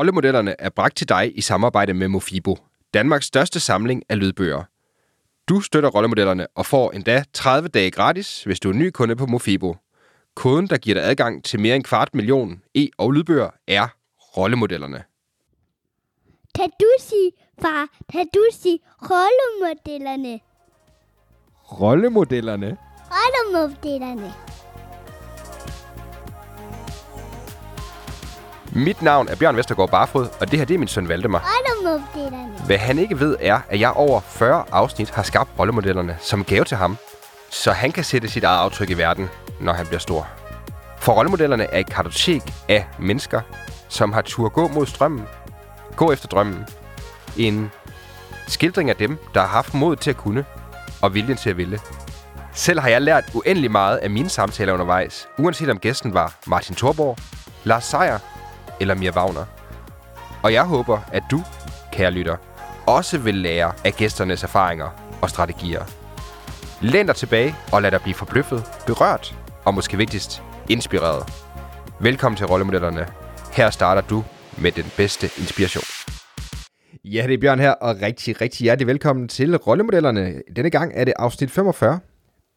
Ollemodellerne er bragt til dig i samarbejde med Mofibo, Danmarks største samling af lydbøger. Du støtter rollemodellerne og får endda 30 dage gratis, hvis du er ny kunde på Mofibo. Koden, der giver dig adgang til mere end 250.000 e- og lydbøger, er rollemodellerne. Kan du sige, far, kan du sige rollemodellerne? Rollemodellerne? Rollemodellerne. Mit navn er Bjørn Vestergaard Barfod, og det her det er min søn Valdemar. Rollemodellerne. Hvad han ikke ved er, at jeg over 40 afsnit har skabt rollemodellerne som gave til ham, så han kan sætte sit eget aftryk i verden, når han bliver stor. For rollemodellerne er et kartotek af mennesker, som har tur gå mod strømmen, gå efter drømmen. En skildring af dem, der har haft mod til at kunne og viljen til at ville. Selv har jeg lært uendelig meget af mine samtaler undervejs, uanset om gæsten var Martin Thorborg, Lars Seier eller Mia Wagner. Og jeg håber, at du, kære lytter, også vil lære af gæsternes erfaringer og strategier. Læn dig tilbage og lad dig blive forbløffet, berørt og måske vigtigst, inspireret. Velkommen til Rollemodellerne. Her starter du med den bedste inspiration. Ja, det er Bjørn her, og rigtig, rigtig hjertelig velkommen til Rollemodellerne. Denne gang er det afsnit 45.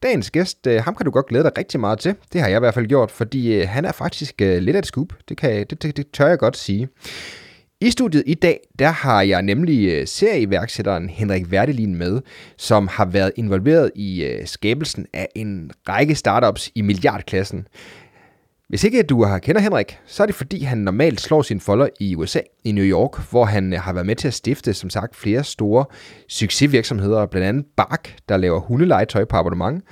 Dagens gæst, ham kan du godt glæde dig rigtig meget til. Det har jeg i hvert fald gjort, fordi han er faktisk lidt af et scoop. Det tør jeg godt sige. I studiet i dag, der har jeg nemlig serieværksætteren Henrik Werdelin med, som har været involveret i skabelsen af en række startups i milliardklassen. Hvis ikke du kender Henrik, så er det fordi, han normalt slår sine folder i USA, i New York, hvor han har været med til at stifte, som sagt, flere store succesvirksomheder, blandt andet Bark, der laver hundelegetøj på abonnement,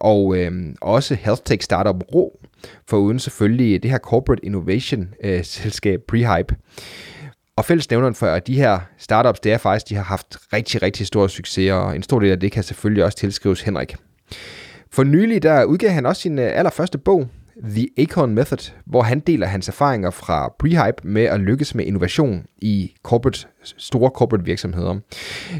og også health tech startup Ro, foruden selvfølgelig det her corporate innovation-selskab Prehype. Og fællesnævneren for de her startups, det er faktisk, de har haft rigtig, rigtig store succeser, og en stor del af det kan selvfølgelig også tilskrives Henrik. For nylig, der udgav han også sin allerførste bog, The Acorn Method, hvor han deler hans erfaringer fra Prehype med at lykkes med innovation i store corporate virksomheder.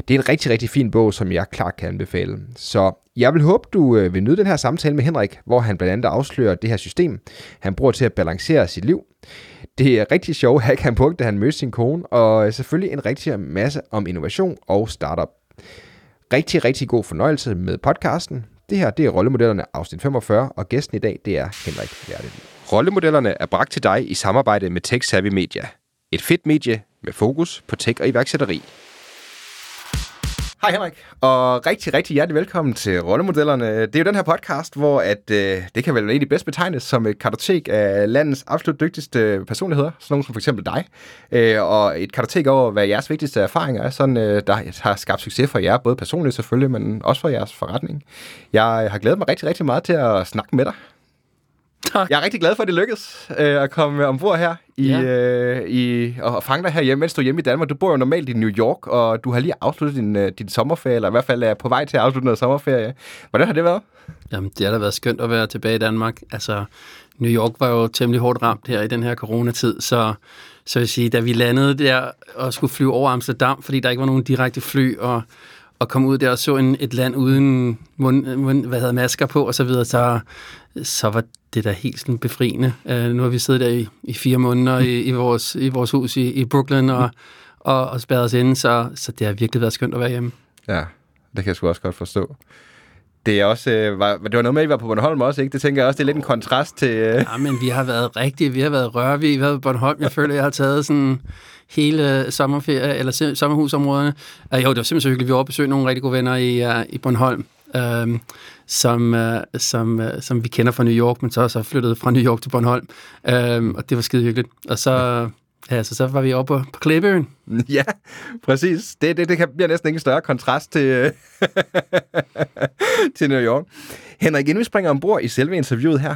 Det er en rigtig, rigtig fin bog, som jeg klart kan anbefale. Så jeg vil håbe, du vil nyde den her samtale med Henrik, hvor han blandt andet afslører det her system, han bruger til at balancere sit liv. Det er rigtig sjovt, at han brugte, da han mødte sin kone, og selvfølgelig en rigtig masse om innovation og startup. Rigtig, rigtig god fornøjelse med podcasten. Det her, det er Rollemodellerne afsnit 45, og gæsten i dag, det er Henrik Werdelin. Rollemodellerne er bragt til dig i samarbejde med Tech Savvy Media. Et fedt medie med fokus på tech og iværksætteri. Hej Henrik, og rigtig, rigtig hjertelig velkommen til Rollemodellerne. Det er jo den her podcast, hvor at, det kan vel egentlig bedst betegnes som et kartotek af landets absolut dygtigste personligheder, sådan nogle som for eksempel dig, og et kartotek over, hvad jeres vigtigste erfaringer er, sådan, der har skabt succes for jer, både personligt selvfølgelig, men også for jeres forretning. Jeg har glædet mig rigtig, rigtig meget til at snakke med dig. Tak. Jeg er rigtig glad for, at det lykkedes at komme ombord her og fange dig herhjemme, mens du er hjemme i Danmark. Du bor jo normalt i New York, og du har lige afsluttet din sommerferie, eller i hvert fald er på vej til at afslutte noget sommerferie. Hvordan har det været? Jamen, det har da været skønt at være tilbage i Danmark. Altså, New York var jo temmelig hårdt ramt her i den her coronatid, så vil jeg sige, da vi landede der og skulle flyve over Amsterdam, fordi der ikke var nogen direkte fly, og kom ud der og så et land uden masker på og så videre, så var det da helt sådan befriende. Nu har vi siddet der i 4 måneder i vores hus i Brooklyn og spærret os inde, så det har virkelig været skønt at være hjemme. Ja, det kan jeg sgu også godt forstå. Det er også det var noget med, at I var på Bornholm også, ikke? Det tænker jeg også, det er lidt en kontrast til... Ja, men vi har været rigtige, vi har været rørvige, vi har været på Bornholm. Jeg føler, jeg har taget sådan hele sommerferie, eller sommerhusområderne. Jo, det var simpelthen hyggeligt, vi var besøgt nogle rigtig gode venner i Bornholm, som vi kender fra New York, men så også flyttet fra New York til Bornholm, og det var skide hyggeligt. Og så... Ja, så var vi oppe på Klæbeøen. Ja, præcis. Det bliver næsten ikke en større kontrast til New York. Henrik, inden vi springer ombord i selve interviewet her,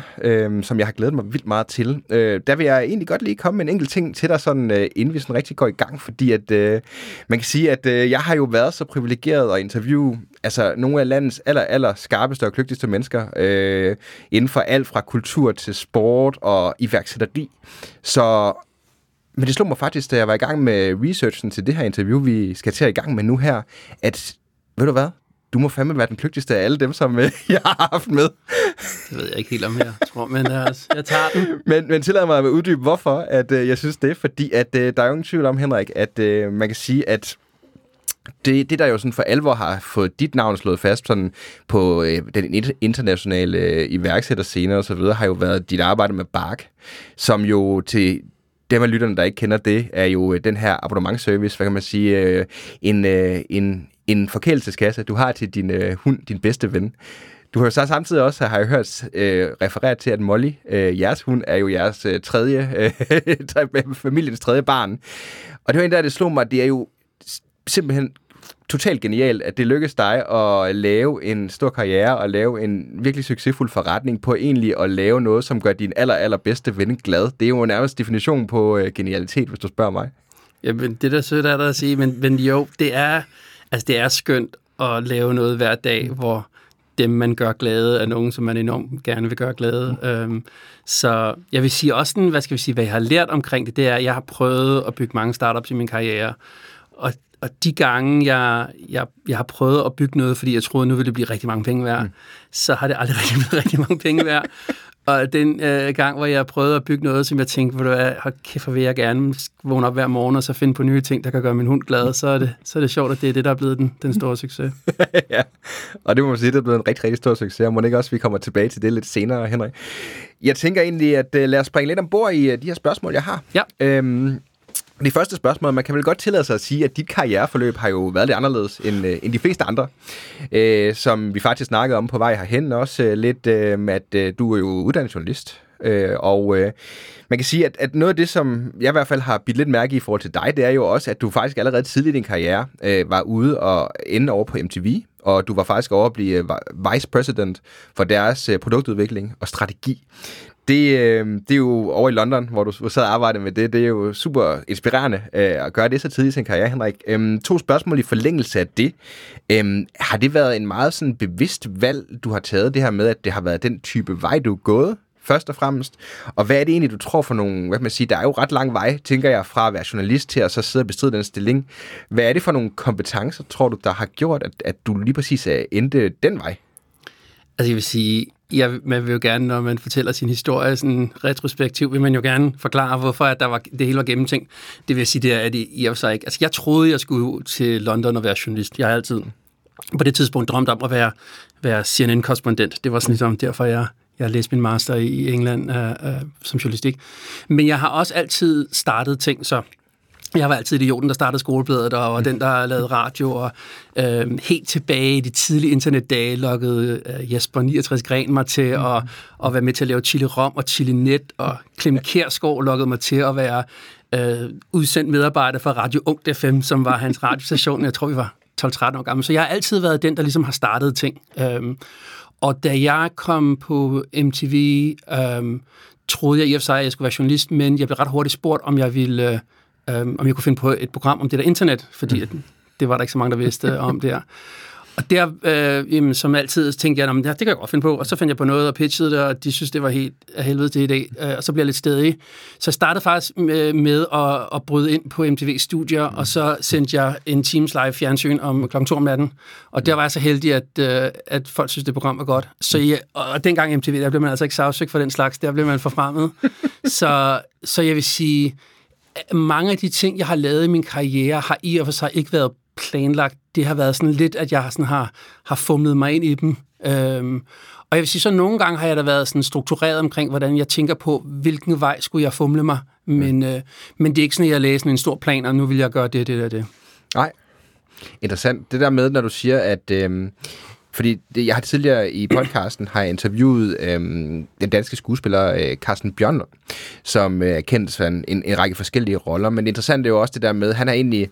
som jeg har glædet mig vildt meget til, der vil jeg egentlig godt lige komme med en enkelt ting til dig, sådan, inden vi sådan rigtig går i gang, fordi at, man kan sige, at jeg har jo været så privilegeret at interviewe altså, nogle af landets aller skarpeste og kløgtigste mennesker, inden for alt fra kultur til sport og iværksætteri. Men det slog mig faktisk, da jeg var i gang med researchen til det her interview, vi skal til at i gang med nu her, at, ved du hvad, du må fandme være den kløgtigste af alle dem, som jeg har haft med. Det ved jeg ikke helt om her, tror man altså. Jeg tager den. Men tillad mig at uddybe, hvorfor at, jeg synes det, fordi at, der er jo ingen tvivl om, Henrik, at man kan sige, at det, der jo sådan for alvor har fået dit navn slået fast sådan på den internationale iværksætterscene og så videre, har jo været dit arbejde med Bark, som jo til dem af lytterne, der ikke kender det, er jo den her abonnementsservice, hvad kan man sige, en forkælelseskasse, du har til din hund, din bedste ven. Du har jo så samtidig også, har jeg hørt, refereret til, at Molly, jeres hund, er jo jeres familiens tredje barn. Og det var en der, det slog mig, at det er jo simpelthen totalt genialt, at det lykkedes dig at lave en stor karriere og lave en virkelig succesfuld forretning på egentlig at lave noget, som gør din allerbedste ven glad. Det er jo nærmest definitionen på genialitet, hvis du spørger mig. Jamen, det der sødt er der at sige, men jo, det er, altså, det er skønt at lave noget hver dag, hvor dem, man gør glade, er nogen, som man enormt gerne vil gøre glade. Så jeg vil sige også, sådan, hvad jeg har lært omkring det, det er, at jeg har prøvet at bygge mange startups i min karriere, og de gange, jeg har prøvet at bygge noget, fordi jeg troede, nu ville det blive rigtig mange penge værd, så har det aldrig rigtig blevet rigtig mange penge værd. Og den gang, hvor jeg prøvede at bygge noget, som jeg tænkte, hold kæft, hvor vil jeg gerne vågne op hver morgen og så finde på nye ting, der kan gøre min hund glad, så er det sjovt, at det er det, der er blevet den store succes. Ja, og det må man sige, det er blevet en rigtig, rigtig stor succes. Må ikke også, vi kommer tilbage til det lidt senere, Henrik? Jeg tænker egentlig, at lad os springe lidt ombord i de her spørgsmål, jeg har. Ja. Det første spørgsmål, man kan vel godt tillade sig at sige, at dit karriereforløb har jo været lidt anderledes end de fleste andre, som vi faktisk snakkede om på vej herhen, også lidt med, at du er jo uddannet journalist, og man kan sige, at noget af det, som jeg i hvert fald har bidt lidt mærke i forhold til dig, det er jo også, at du faktisk allerede tidligt i din karriere var ude og ende over på MTV, og du var faktisk over at blive vice president for deres produktudvikling og strategi. Det er jo over i London, hvor du sad og arbejdede med det. Det er jo super inspirerende at gøre det så tidligt i sin karriere, Henrik. To spørgsmål i forlængelse af det. Har det været en meget sådan bevidst valg, du har taget, det her med, at det har været den type vej, du er gået, først og fremmest? Og hvad er det egentlig, du tror for nogle, hvad kan man sige, der er jo ret lang vej, tænker jeg, fra at være journalist til at så sidde og bestride den stilling. Hvad er det for nogle kompetencer, tror du, der har gjort, at du lige præcis endte den vej? Altså jeg vil sige, man vil jo gerne, når man fortæller sin historie sådan retrospektiv, vil man jo gerne forklare, hvorfor at det hele var gennemtænkt. Det vil sige, det er, at i og for sig ikke. Altså jeg troede, jeg skulle til London og være journalist. Jeg har altid på det tidspunkt drømt om at være CNN-korrespondent. Det var sådan ligesom derfor, jeg læste min master i England som journalistik. Men jeg har også altid startet ting, så jeg var altid idioten, der startede skolebladet, og den, der lavede radio, og helt tilbage i de tidlige internetdage lukkede Jesper 69 Gren mig til at være med til at lave Chili Rom og Chili Net, og Clem Kjærsgaard lukkede mig til at være udsendt medarbejder for Radio Ung D.F.M., som var hans radiostation, jeg tror, vi var 12-13 år gammel. Så jeg har altid været den, der ligesom har startet ting. Og da jeg kom på MTV, troede jeg i og for sig, at jeg skulle være journalist, men jeg blev ret hurtigt spurgt, om jeg ville... om jeg kunne finde på et program om det der internet, fordi det var der ikke så mange, der vidste om det her. Og der, som altid, tænkte jeg, det kan jeg godt finde på, og så fandt jeg på noget og pitchede det, og de synes, det var helt af helvede til i dag, og så blev jeg lidt stedig. Så jeg startede faktisk med at bryde ind på MTV-studier, og så sendte jeg en Teams live fjernsyn om kl. 2 om natten, og der var jeg så heldig, at folk synes, det program var godt. Så og dengang MTV, der blev man altså ikke sagsøgt for den slags, der blev man forfremmet. Så jeg vil sige... Mange af de ting, jeg har lavet i min karriere, har i og for sig ikke været planlagt. Det har været sådan lidt, at jeg sådan har fumlet mig ind i dem. Og jeg vil sige, så nogle gange har jeg da været sådan struktureret omkring, hvordan jeg tænker på, hvilken vej skulle jeg fumle mig. Men det er ikke sådan, at jeg læser en stor plan, og nu vil jeg gøre det. Nej. Interessant. Det der med, når du siger, at... Fordi jeg har tidligere i podcasten interviewet den danske skuespiller Carsten Bjørnlund, som er kendt for en række forskellige roller. Men det interessante er jo også det der med, han er egentlig,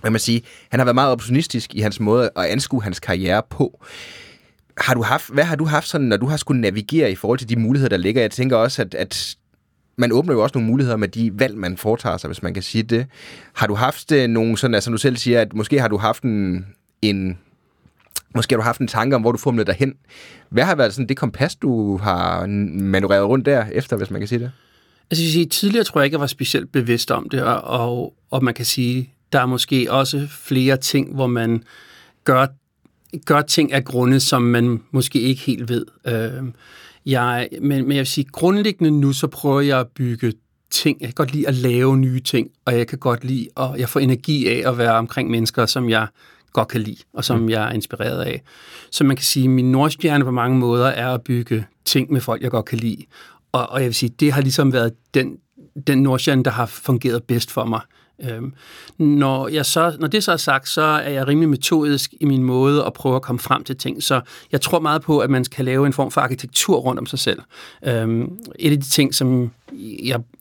hvad man siger, han har været meget opportunistisk i hans måde at anskue hans karriere på. Hvad har du haft sådan, når du har skulle navigere i forhold til de muligheder, der ligger? Jeg tænker også, at man åbner jo også nogle muligheder med de valg, man foretager sig, hvis man kan sige det. Har du haft nogle sådan, altså du selv siger, at måske har du haft måske har du haft en tanke om, hvor du formlede dig hen. Hvad har været sådan det kompas, du har manøvreret rundt der efter, hvis man kan sige det? Altså, jeg vil sige, tidligere tror jeg ikke, jeg var specielt bevidst om det, og man kan sige, der er måske også flere ting, hvor man gør gør ting af grunde, som man måske ikke helt ved. Men jeg vil sige, grundlæggende nu, så prøver jeg at bygge ting. Jeg kan godt lide at lave nye ting, og jeg kan godt lide, og jeg får energi af at være omkring mennesker, som jeg godt kan lide, og som jeg er inspireret af. Så man kan sige, at min nordstjerne på mange måder er at bygge ting med folk, jeg godt kan lide. Og jeg vil sige, det har ligesom været den nordstjerne, der har fungeret bedst for mig. Når det så er sagt, så er jeg rimelig metodisk i min måde at prøve at komme frem til ting. Så jeg tror meget på, at man skal lave en form for arkitektur rundt om sig selv. Et af de ting, som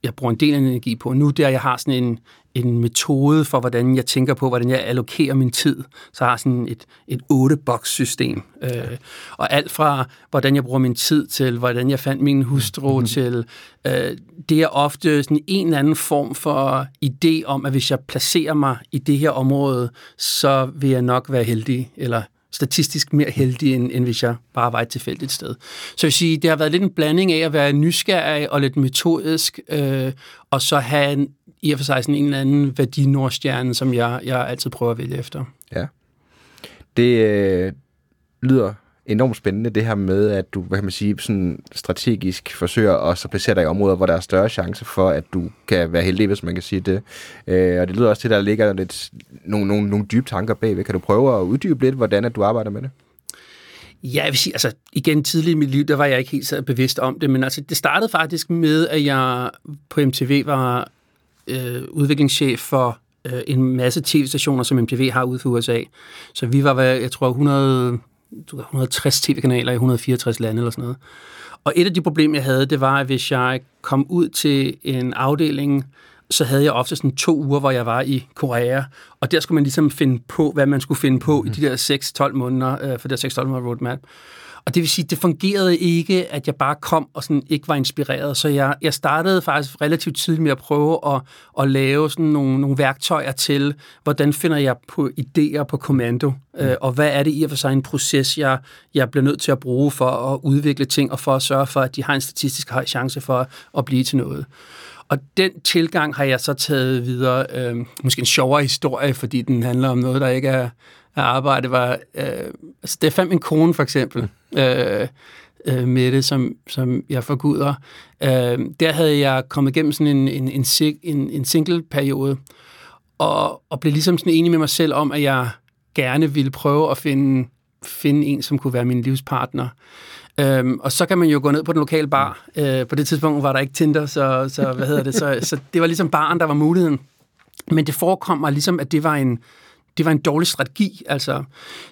jeg bruger en del af energi på nu, det er, at jeg har sådan en metode for, hvordan jeg tænker på, hvordan jeg allokerer min tid. Så jeg har sådan et 8-boks-system. Og alt fra, hvordan jeg bruger min tid til, hvordan jeg fandt min hustru til, det er ofte sådan en eller anden form for idé om, at hvis jeg placerer mig i det her område, så vil jeg nok være heldig, eller statistisk mere heldig, end hvis jeg bare var et tilfældigt sted. Så jeg vil sige, det har været lidt en blanding af at være nysgerrig og lidt metodisk, og så have i og for sig sådan en eller anden værdinordstjerne, som jeg altid prøver at vælge efter. Ja. Det lyder enormt spændende, det her med, at du, hvad kan man sige, sådan strategisk forsøger at så placere dig i områder, hvor der er større chance for, at du kan være heldig, hvis man kan sige det. Og det lyder også til, at der ligger lidt nogle dybe tanker bagved. Kan du prøve at uddybe lidt, hvordan at du arbejder med det? Ja, jeg vil sige, altså igen tidligt i mit liv, der var jeg ikke helt så bevidst om det, men altså det startede faktisk med, at jeg på MTV var udviklingschef for en masse tv-stationer, som MTV har ude for USA. Så vi var, jeg tror, 160 tv-kanaler i 164 lande eller sådan noget. Og et af de problemer, jeg havde, det var, at hvis jeg kom ud til en afdeling, så havde jeg ofte sådan 2 uger, hvor jeg var i Korea, og der skulle man ligesom finde på, hvad man skulle finde på i de der 6-12 måneder, for der 6-12 måneder roadmap. Og det vil sige, det fungerede ikke, at jeg bare kom og sådan ikke var inspireret. Så jeg startede faktisk relativt tidligt med at prøve at lave sådan nogle værktøjer til, hvordan finder jeg på idéer på kommando, og hvad er det i og for sig en proces, jeg bliver nødt til at bruge for at udvikle ting, og for at sørge for, at de har en statistisk høj chance for at blive til noget. Og den tilgang har jeg så taget videre. Måske en sjovere historie, fordi den handler om noget, der ikke er arbejde. Det fandt min kone, for eksempel, Mette, som jeg forguder. Der havde jeg kommet igennem sådan en single-periode, og blev ligesom sådan enig med mig selv om, at jeg gerne ville prøve at finde en, som kunne være min livspartner. Og så kan man jo gå ned på den lokale bar. På det tidspunkt var der ikke Tinder, så hvad hedder det? Så det var ligesom baren, der var muligheden. Men det forekom mig ligesom, at det var en dårlig strategi. Altså.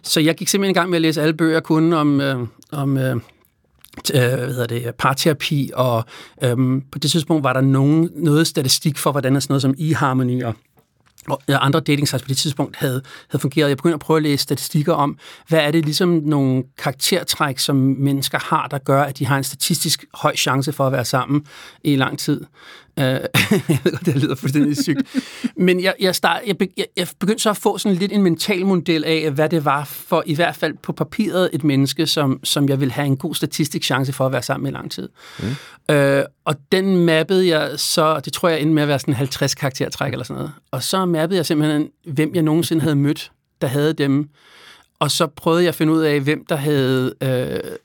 Så jeg gik simpelthen i gang med at læse alle bøger, jeg kunne om parterapi, og på det tidspunkt var der noget statistik for, hvordan er sådan noget som e-harmoni og andre datingsites på det tidspunkt havde fungeret. Jeg begyndte at prøve at læse statistikker om, hvad er det ligesom nogle karaktertræk, som mennesker har, der gør, at de har en statistisk høj chance for at være sammen i lang tid. Jeg ved godt, det lyder fuldstændig sygt. Men jeg begyndte så at få sådan lidt en mental model af, hvad det var for, i hvert fald på papiret, et menneske, som jeg ville have en god statistisk chance for at være sammen i lang tid. Og den mappede jeg så, det tror jeg endte med at være sådan 50 karaktertræk eller sådan noget. Og så mappede jeg simpelthen, hvem jeg nogensinde havde mødt, der havde dem. Og så prøvede jeg at finde ud af, hvem der havde...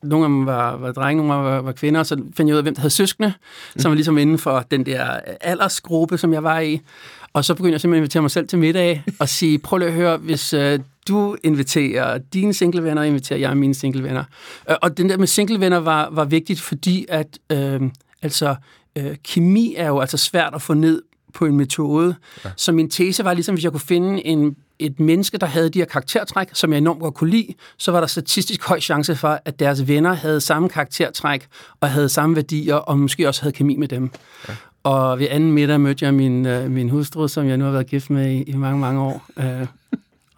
nogle af dem var drenge, nogle af dem var kvinder, så fandt jeg ud af, hvem der havde søskende, som var ligesom inden for den der aldersgruppe, som jeg var i. Og så begyndte jeg simpelthen at invitere mig selv til middag og sige, prøv lige at høre, hvis du inviterer dine singlevenner, inviterer jeg mine singlevenner. Og den der med singlevenner var vigtigt, fordi at kemi er jo altså svært at få ned på en metode. Ja. Så min tese var ligesom, hvis jeg kunne finde et menneske, der havde de her karaktertræk, som jeg enormt godt kunne lide, så var der statistisk høj chance for, at deres venner havde samme karaktertræk, og havde samme værdier, og måske også havde kemi med dem. Ja. Og ved anden middag mødte jeg min hustru, som jeg nu har været gift med i mange, mange år.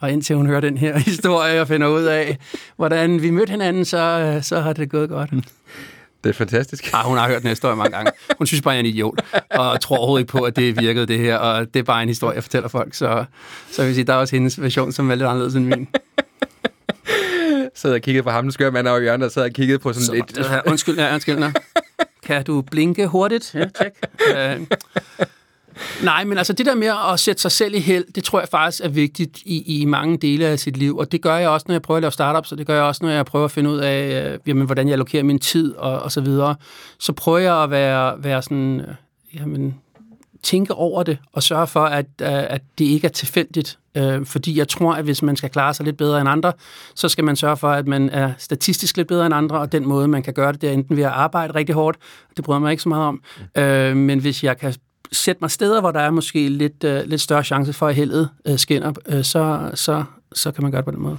Og indtil hun hører den her historie, og finder ud af, hvordan vi mødte hinanden, så har det gået godt. Det er fantastisk. Ah, hun har hørt den historie mange gange. Hun synes bare, jeg er en idiot, og tror overhovedet ikke på, at det virkede det her, og det er bare en historie, jeg fortæller folk, så vil jeg sige, der er også hendes version, som er lidt anderledes end min. Sad og kiggede på ham, den skøre mand over i hjørnet, og sad og kiggede på sådan så, et... Undskyld, nej. Kan du blinke hurtigt? Ja, tjek. Nej, men altså det der med at sætte sig selv i held, det tror jeg faktisk er vigtigt i mange dele af sit liv, og det gør jeg også, når jeg prøver at lave startups, og det gør jeg også, når jeg prøver at finde ud af, jamen, hvordan jeg allokerer min tid og så videre. Så prøver jeg at være sådan, jamen, tænke over det og sørge for, at det ikke er tilfældigt. Fordi jeg tror, at hvis man skal klare sig lidt bedre end andre, så skal man sørge for, at man er statistisk lidt bedre end andre, og den måde, man kan gøre det, det er enten ved at arbejde rigtig hårdt, det bryder mig ikke så meget om, men hvis jeg kan sætte mig steder, hvor der er måske lidt større chance for, at heldet skinner, så kan man gøre det på den måde.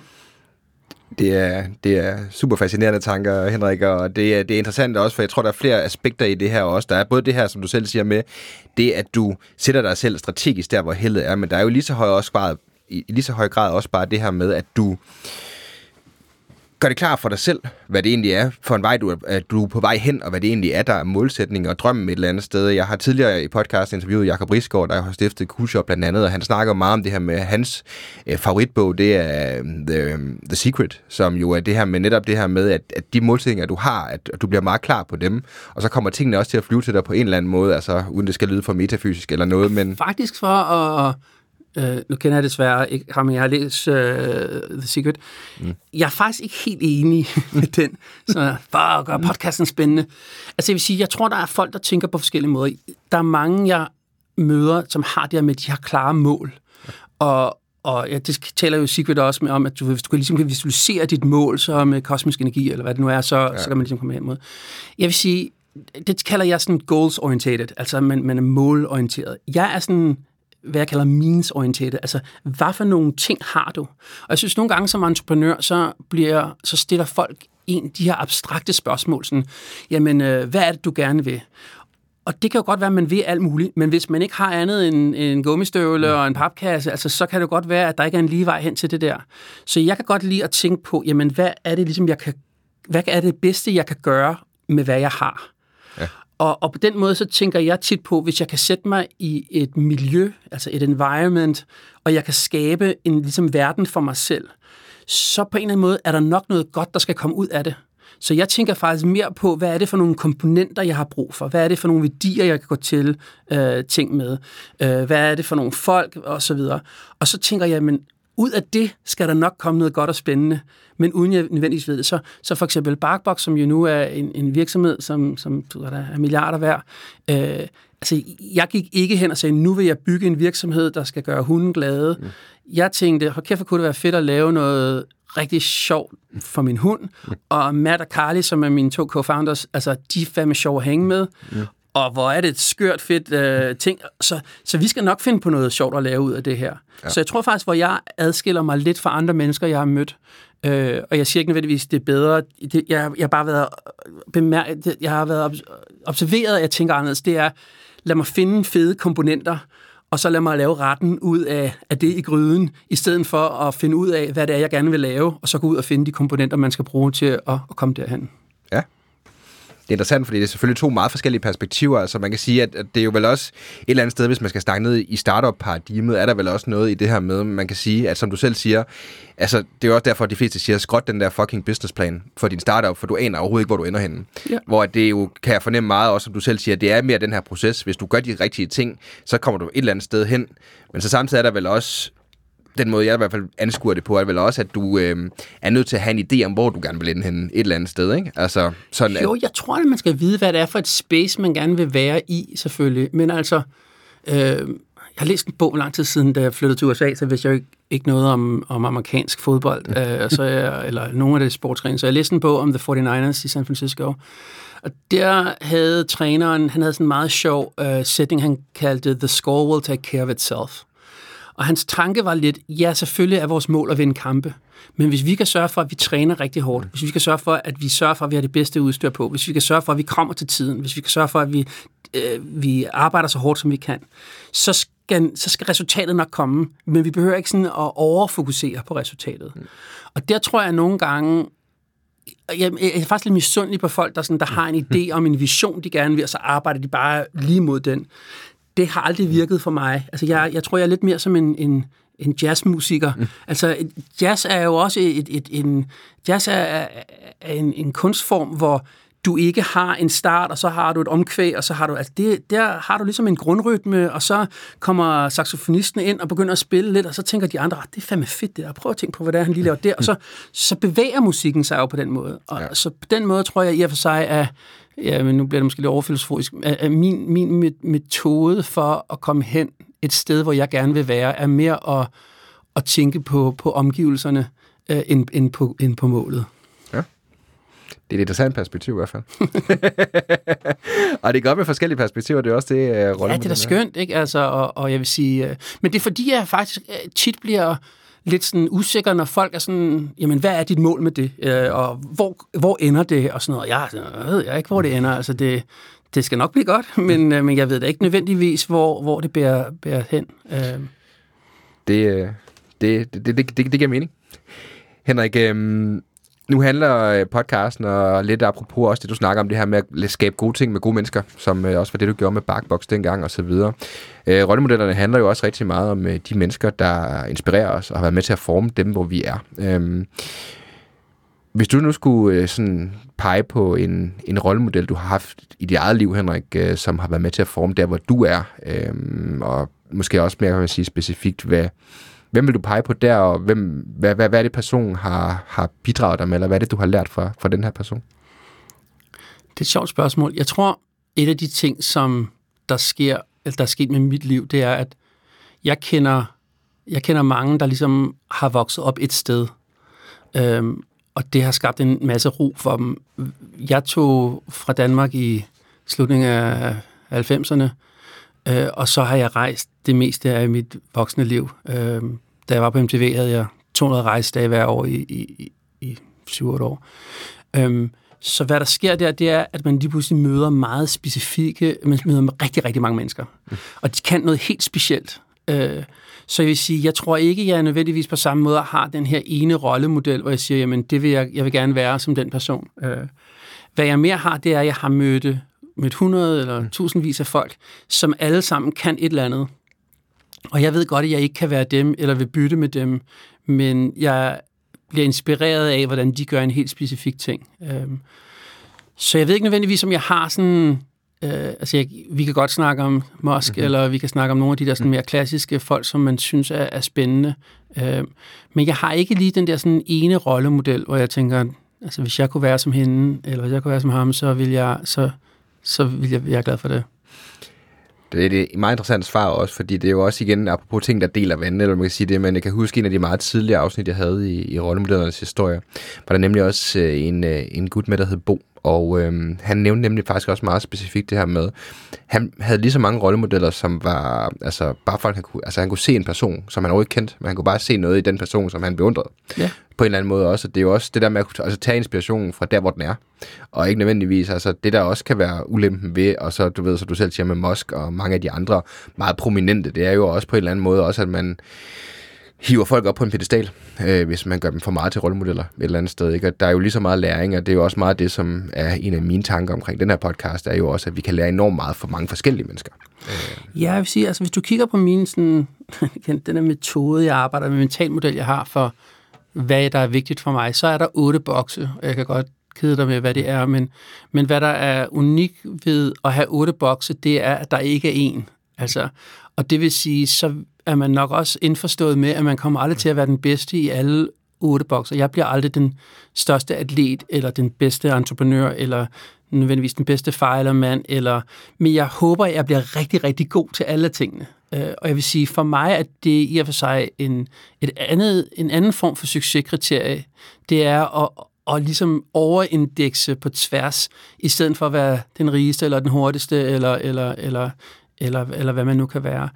Det er super fascinerende tanker, Henrik, og det er interessant også, for jeg tror, der er flere aspekter i det her også. Der er både det her, som du selv siger med, det at du sætter dig selv strategisk der, hvor heldet er, men der er jo i lige så høj grad også bare det her med, at du gør det klart for dig selv, hvad det egentlig er for en vej, du er på vej hen, og hvad det egentlig er, der er målsætning og drømmen et eller andet sted. Jeg har tidligere i podcast interviewet Jacob Riesgaard, der har stiftet Coolshop blandt andet, og han snakker meget om det her med hans favoritbog, det er The Secret, som jo er det her med netop det her med, at de målsætninger, du har, at du bliver meget klar på dem, og så kommer tingene også til at flyve til dig på en eller anden måde, altså uden det skal lyde for metafysisk eller noget, men... Faktisk for at... nu kender jeg desværre ikke ham, jeg har læst The Secret. Mm. Jeg er faktisk ikke helt enig med den, så bare gør podcasten spændende. Altså jeg vil sige, jeg tror, der er folk, der tænker på forskellige måder. Der er mange, jeg møder, som har det med, de har klare mål. Og ja, det taler jo Secret også med om, at hvis du ligesom kan visualisere dit mål så med kosmisk energi, eller hvad det nu er, så kan man ligesom komme hen mod. Jeg vil sige, det kalder jeg sådan goals-orientated, altså man er målorienteret. Jeg er sådan... hvad jeg kalder means-orienteret. Altså, hvad for nogle ting har du? Og jeg synes, nogle gange som entreprenør, så stiller folk de her abstrakte spørgsmål, sådan, jamen, hvad er det, du gerne vil? Og det kan jo godt være, at man ved alt muligt, men hvis man ikke har andet end en gummistøvle og en papkasse, altså, så kan det godt være, at der ikke er en lige vej hen til det der. Så jeg kan godt lide at tænke på, jamen, hvad er det bedste, jeg kan gøre med, hvad jeg har? Ja. Og på den måde, så tænker jeg tit på, hvis jeg kan sætte mig i et miljø, altså et environment, og jeg kan skabe en ligesom verden for mig selv, så på en eller anden måde er der nok noget godt, der skal komme ud af det. Så jeg tænker faktisk mere på, hvad er det for nogle komponenter, jeg har brug for? Hvad er det for nogle værdier, jeg kan gå til ting med? Hvad er det for nogle folk? Og så videre. Og så tænker jeg, men ud af det skal der nok komme noget godt og spændende, men uden jeg nødvendigvis ved det. Så for eksempel Barkbox, som jo nu er en virksomhed, som der er milliarder værd. Altså, jeg gik ikke hen og sagde, nu vil jeg bygge en virksomhed, der skal gøre hunden glade. Mm. Jeg tænkte, hvor kæft, kunne det være fedt at lave noget rigtig sjovt for min hund. Mm. Og Matt og Carly, som er mine to co-founders, altså, de er fandme sjove at hænge med. Mm. Og hvor er det et skørt fedt ting. Så vi skal nok finde på noget sjovt at lave ud af det her. Ja. Så jeg tror faktisk, hvor jeg adskiller mig lidt fra andre mennesker, jeg har mødt. Og jeg siger ikke nødvendigvis, det er bedre. Jeg har været observeret, at jeg tænker anderledes. Det er, lad mig finde fede komponenter, og så lad mig lave retten ud af det i gryden, i stedet for at finde ud af, hvad det er, jeg gerne vil lave, og så gå ud og finde de komponenter, man skal bruge til at komme derhen. Ja. Det er interessant, fordi det er selvfølgelig to meget forskellige perspektiver. Altså man kan sige, at det er jo vel også et eller andet sted, hvis man skal snakke ned i startup-paradigmet, er der vel også noget i det her med, man kan sige, at som du selv siger, altså det er jo også derfor, at de fleste siger, skråt den der fucking businessplan for din startup, for du aner overhovedet ikke, hvor du ender henne. Ja. Hvor det jo, kan jeg fornemme meget også, som du selv siger, det er mere den her proces. Hvis du gør de rigtige ting, så kommer du et eller andet sted hen. Men så samtidig er der vel også... den måde, jeg i hvert fald anskuer det på, er vel også, at du er nødt til at have en idé om, hvor du gerne vil ende henne et eller andet sted, ikke? Altså, sådan jo, jeg tror, at man skal vide, hvad det er for et space, man gerne vil være i, selvfølgelig. Men altså, jeg har læst en bog lang tid siden, da jeg flyttede til USA, så vidste jeg jo ikke noget om amerikansk fodbold, eller nogen af det sportsgrene. Så jeg læste en bog om The 49ers i San Francisco. Og der havde træneren, han havde sådan en meget sjov sætning, han kaldte The Score Will Take Care of Itself. Og hans tanke var lidt, ja, selvfølgelig er vores mål at vinde kampe, men hvis vi kan sørge for, at vi træner rigtig hårdt, hvis vi kan sørge for, at vi har det bedste udstyr på, hvis vi kan sørge for, at vi kommer til tiden, hvis vi kan sørge for, at vi arbejder så hårdt, som vi kan, så skal resultatet nok komme, men vi behøver ikke sådan at overfokusere på resultatet. Og der tror jeg nogle gange, jeg er faktisk lidt misundelig på folk, der har en idé om en vision, de gerne vil, og så arbejder de bare lige mod den. Det har aldrig virket for mig. Altså, jeg tror, jeg er lidt mere som en jazzmusiker. Mm. Altså, jazz er jo også en kunstform, hvor du ikke har en start, og så har du et omkvæg, og så har du, altså det, der har du ligesom en grundrytme, og så kommer saxofonisten ind og begynder at spille lidt, og så tænker de andre, det er fandme fedt det der, prøv at tænke på, hvad det er, han lige laver der, og så bevæger musikken sig jo på den måde, og ja. Så på den måde tror jeg i og for sig, at ja, men nu bliver det måske lidt overfilosoforisk, at min metode for at komme hen et sted, hvor jeg gerne vil være, er mere at tænke på omgivelserne, end på målet. Det er et interessant perspektiv i hvert fald. Og det er godt med forskellige perspektiver, det er også det, rolle. Ja, det er da skønt, ikke? Altså, og jeg vil sige... men det er fordi, jeg faktisk tit bliver lidt sådan usikker, når folk er sådan, jamen, hvad er dit mål med det? Og hvor ender det? Og sådan noget. Jeg ved ikke, hvor det ender. Altså, det skal nok blive godt, men jeg ved da ikke nødvendigvis, hvor det bærer hen. Det giver mening. Henrik... nu handler podcasten, og lidt apropos også det, du snakker om, det her med at skabe gode ting med gode mennesker, som også var det, du gjorde med Barkbox dengang og så videre. Rollemodellerne handler jo også rigtig meget om de mennesker, der inspirerer os og har været med til at forme dem, hvor vi er. Hvis du nu skulle sådan pege på en rollemodel, du har haft i dit eget liv, Henrik, som har været med til at forme der, hvor du er, og måske også mere, kan man sige, specifikt, hvem vil du pege på der, og hvad er det, personen har bidraget dig med, eller hvad er det, du har lært fra den her person? Det er et sjovt spørgsmål. Jeg tror, et af de ting, som der er sket med mit liv, det er, at jeg kender mange, der ligesom har vokset op et sted, og det har skabt en masse ro for dem. Jeg tog fra Danmark i slutningen af 90'erne, og så har jeg rejst det meste af mit voksne liv. Da jeg var på MTV, havde jeg 200 rejsedage hver år i 7-8 år. Så hvad der sker der, det er, at man lige pludselig møder meget specifikke... Man møder rigtig, rigtig mange mennesker. Og de kan noget helt specielt. Så jeg vil sige, jeg tror ikke, jeg nødvendigvis på samme måde har den her ene rollemodel, hvor jeg siger, jamen, det vil jeg vil gerne være som den person. Hvad jeg mere har, det er, at jeg har mødt 100 eller tusindvis af folk, som alle sammen kan et eller andet. Og jeg ved godt, at jeg ikke kan være dem, eller vil bytte med dem, men jeg bliver inspireret af, hvordan de gør en helt specifik ting. Så jeg ved ikke nødvendigvis, om jeg har sådan... vi kan godt snakke om Musk, eller vi kan snakke om nogle af de der sådan mere klassiske folk, som man synes er spændende. Men jeg har ikke lige den der sådan ene rollemodel, hvor jeg tænker, altså hvis jeg kunne være som hende, eller hvis jeg kunne være som ham, så vil jeg glad for det. Det er et meget interessant svar også, fordi det er jo også igen apropos ting, der deler vandene, eller man kan sige det, men jeg kan huske en af de meget tidlige afsnit, jeg havde i rollemodellernes historie, var der nemlig også en gut med, der hed Bo, og han nævnte nemlig faktisk også meget specifikt det her med, han havde lige så mange rollemodeller, som var, altså bare folk, han kunne se en person, som han overhovedet kendte, men han kunne bare se noget i den person, som han beundrede. Ja. På en eller anden måde også, og det er jo også det der med at altså, tage inspirationen fra der, hvor den er, og ikke nødvendigvis, altså det der også kan være ulempen ved, og så du ved, så du selv siger med Musk og mange af de andre meget prominente, det er jo også på en eller anden måde også, at man hiver folk op på en pedestal, hvis man gør dem for meget til rollemodeller et eller andet sted, ikke? Og der er jo lige så meget læring, og det er jo også meget det, som er en af mine tanker omkring den her podcast, er jo også, at vi kan lære enormt meget fra mange forskellige mennesker. Ja, jeg vil sige, altså hvis du kigger på min sådan, den her metode, jeg arbejder med, mentalmodel, jeg har for hvad der er vigtigt for mig, så er der 8 bokse. Jeg kan godt kede dig med, hvad det er, men hvad der er unik ved at have 8 bokse, det er, at der ikke er én. Altså, og det vil sige, så er man nok også indforstået med, at man kommer aldrig til at være den bedste i alle 8 bokser. Jeg bliver aldrig den største atlet, eller den bedste entreprenør, eller nødvendigvis den bedste far eller mand, men jeg håber, at jeg bliver rigtig, rigtig god til alle tingene. Og jeg vil sige, for mig at det i og for sig en anden form for succeskriterie, det er at ligesom overindekse på tværs, i stedet for at være den rigeste, eller den hurtigste, eller hvad man nu kan være.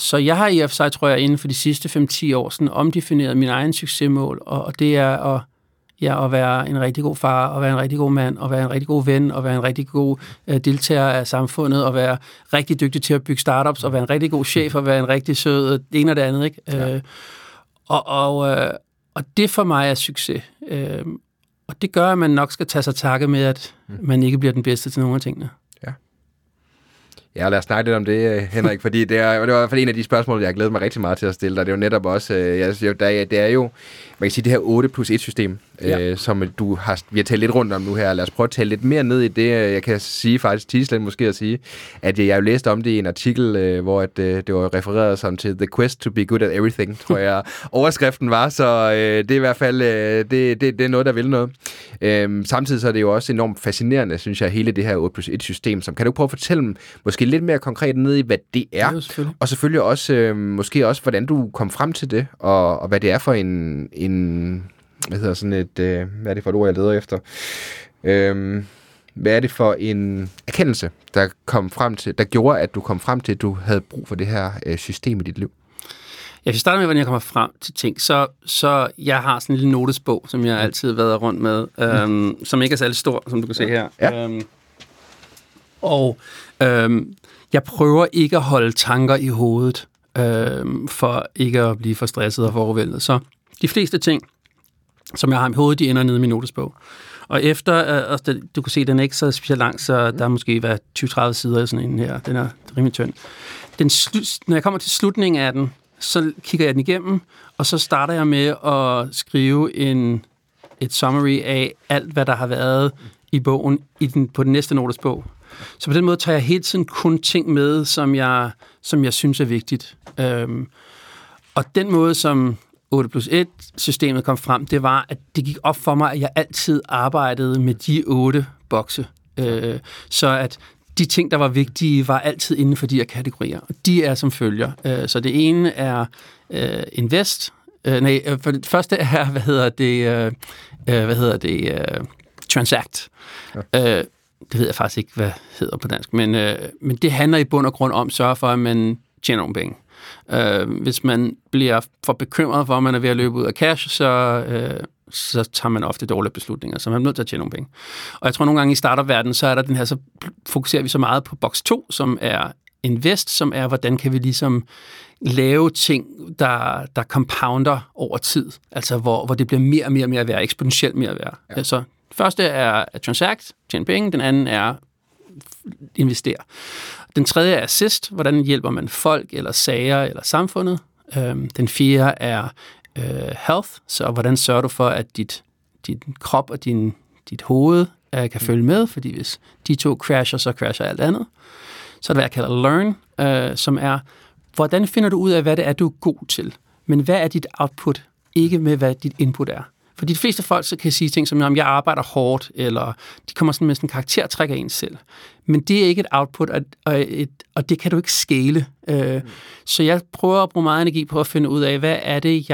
Så jeg har i og for sig, tror jeg, inden for de sidste 5-10 år, sådan omdefineret min egen succesmål, og det er at være en rigtig god far, og være en rigtig god mand, og være en rigtig god ven, og være en rigtig god deltager af samfundet, og være rigtig dygtig til at bygge startups, og være en rigtig god chef, og være en rigtig sød, det ene og det andet, ikke? Ja. Og det for mig er succes. Og det gør, at man nok skal tage sig takke med, at man ikke bliver den bedste til nogle af tingene. Ja, lad os snakke lidt om det, Henrik, fordi det var i hvert fald en af de spørgsmål, jeg glæder mig rigtig meget til at stille dig. Det er jo netop også, det er jo, man kan sige, det her 8+1-system, som du har, vi har talt lidt rundt om nu her. Lad os prøve at tale lidt mere ned i det. Jeg kan sige faktisk tislet måske at sige, at jeg jo læste om det i en artikel, hvor at, det var refereret som til The Quest to be Good at Everything, tror jeg overskriften var. Så det er i hvert fald det er noget, der vil noget. Samtidig så er det jo også enormt fascinerende, synes jeg, hele det her 8+1-system. Som, kan du prøve at fortælle dem måske lidt mere konkret ned i, hvad det er? Ja, selvfølgelig. Og selvfølgelig også, måske også, hvordan du kom frem til det, og hvad det er for en hvad hedder sådan et, hvad er det for et ord, jeg leder efter? Hvad er det for en erkendelse, der kom frem til, der gjorde, at du kom frem til, at du havde brug for det her system i dit liv? Ja, hvis jeg starter med, hvordan jeg kommer frem til ting, så jeg har sådan en lille notesbog, som jeg altid har været rundt med, som ikke er særlig stor, som du kan se her. Ja. Jeg prøver ikke at holde tanker i hovedet, for ikke at blive for stresset og for overvældet. Så de fleste ting, som jeg har i hovedet, de ender nede i min notesbog. Og efter, du kan se, den er ikke så specielt lang, så der er måske 20-30 sider i sådan en her. Den er rimelig tynd. Når jeg kommer til slutningen af den, så kigger jeg den igennem, og så starter jeg med at skrive et summary af alt, hvad der har været i bogen på den næste notesbog. Så på den måde tager jeg hele tiden kun ting med, som jeg synes er vigtigt. Og den måde, som 8+1-systemet kom frem, det var, at det gik op for mig, at jeg altid arbejdede med de 8 bokse. Så at de ting, der var vigtige, var altid inden for de her kategorier. Og de er som følger. Så det ene er invest. For det første er, transact. Ja. Det ved jeg faktisk ikke, hvad hedder på dansk. Men det handler i bund og grund om at sørge for, at man tjener nogle penge. Hvis man bliver for bekymret for, at man er ved at løbe ud af cash, så tager man ofte dårlige beslutninger, så man er nødt til at tjene nogle penge. Og jeg tror nogle gange i startup-verdenen, så er der den her, så fokuserer vi så meget på boks 2, som er invest, som er, hvordan kan vi ligesom lave ting, der compounder over tid, altså hvor det bliver mere og mere og mere værd, eksponentielt mere værd. Ja. Altså, det første er transact, tjene penge, den anden er investere. Den tredje er assist, hvordan hjælper man folk, eller sager, eller samfundet. Den fjerde er health, så hvordan sørger du for, at dit krop og dit hoved kan følge med, fordi hvis de to crasher, så crasher alt andet. Så er det, hvad jeg kalder learn, som er, hvordan finder du ud af, hvad det er, du er god til, men hvad er dit output, ikke med, hvad dit input er. For de fleste folk så kan sige ting som, om jeg arbejder hårdt, eller de kommer sådan med sådan en karaktertræk af en selv. Men det er ikke et output, og det kan du ikke scale. Så jeg prøver at bruge meget energi på at finde ud af, hvad er det,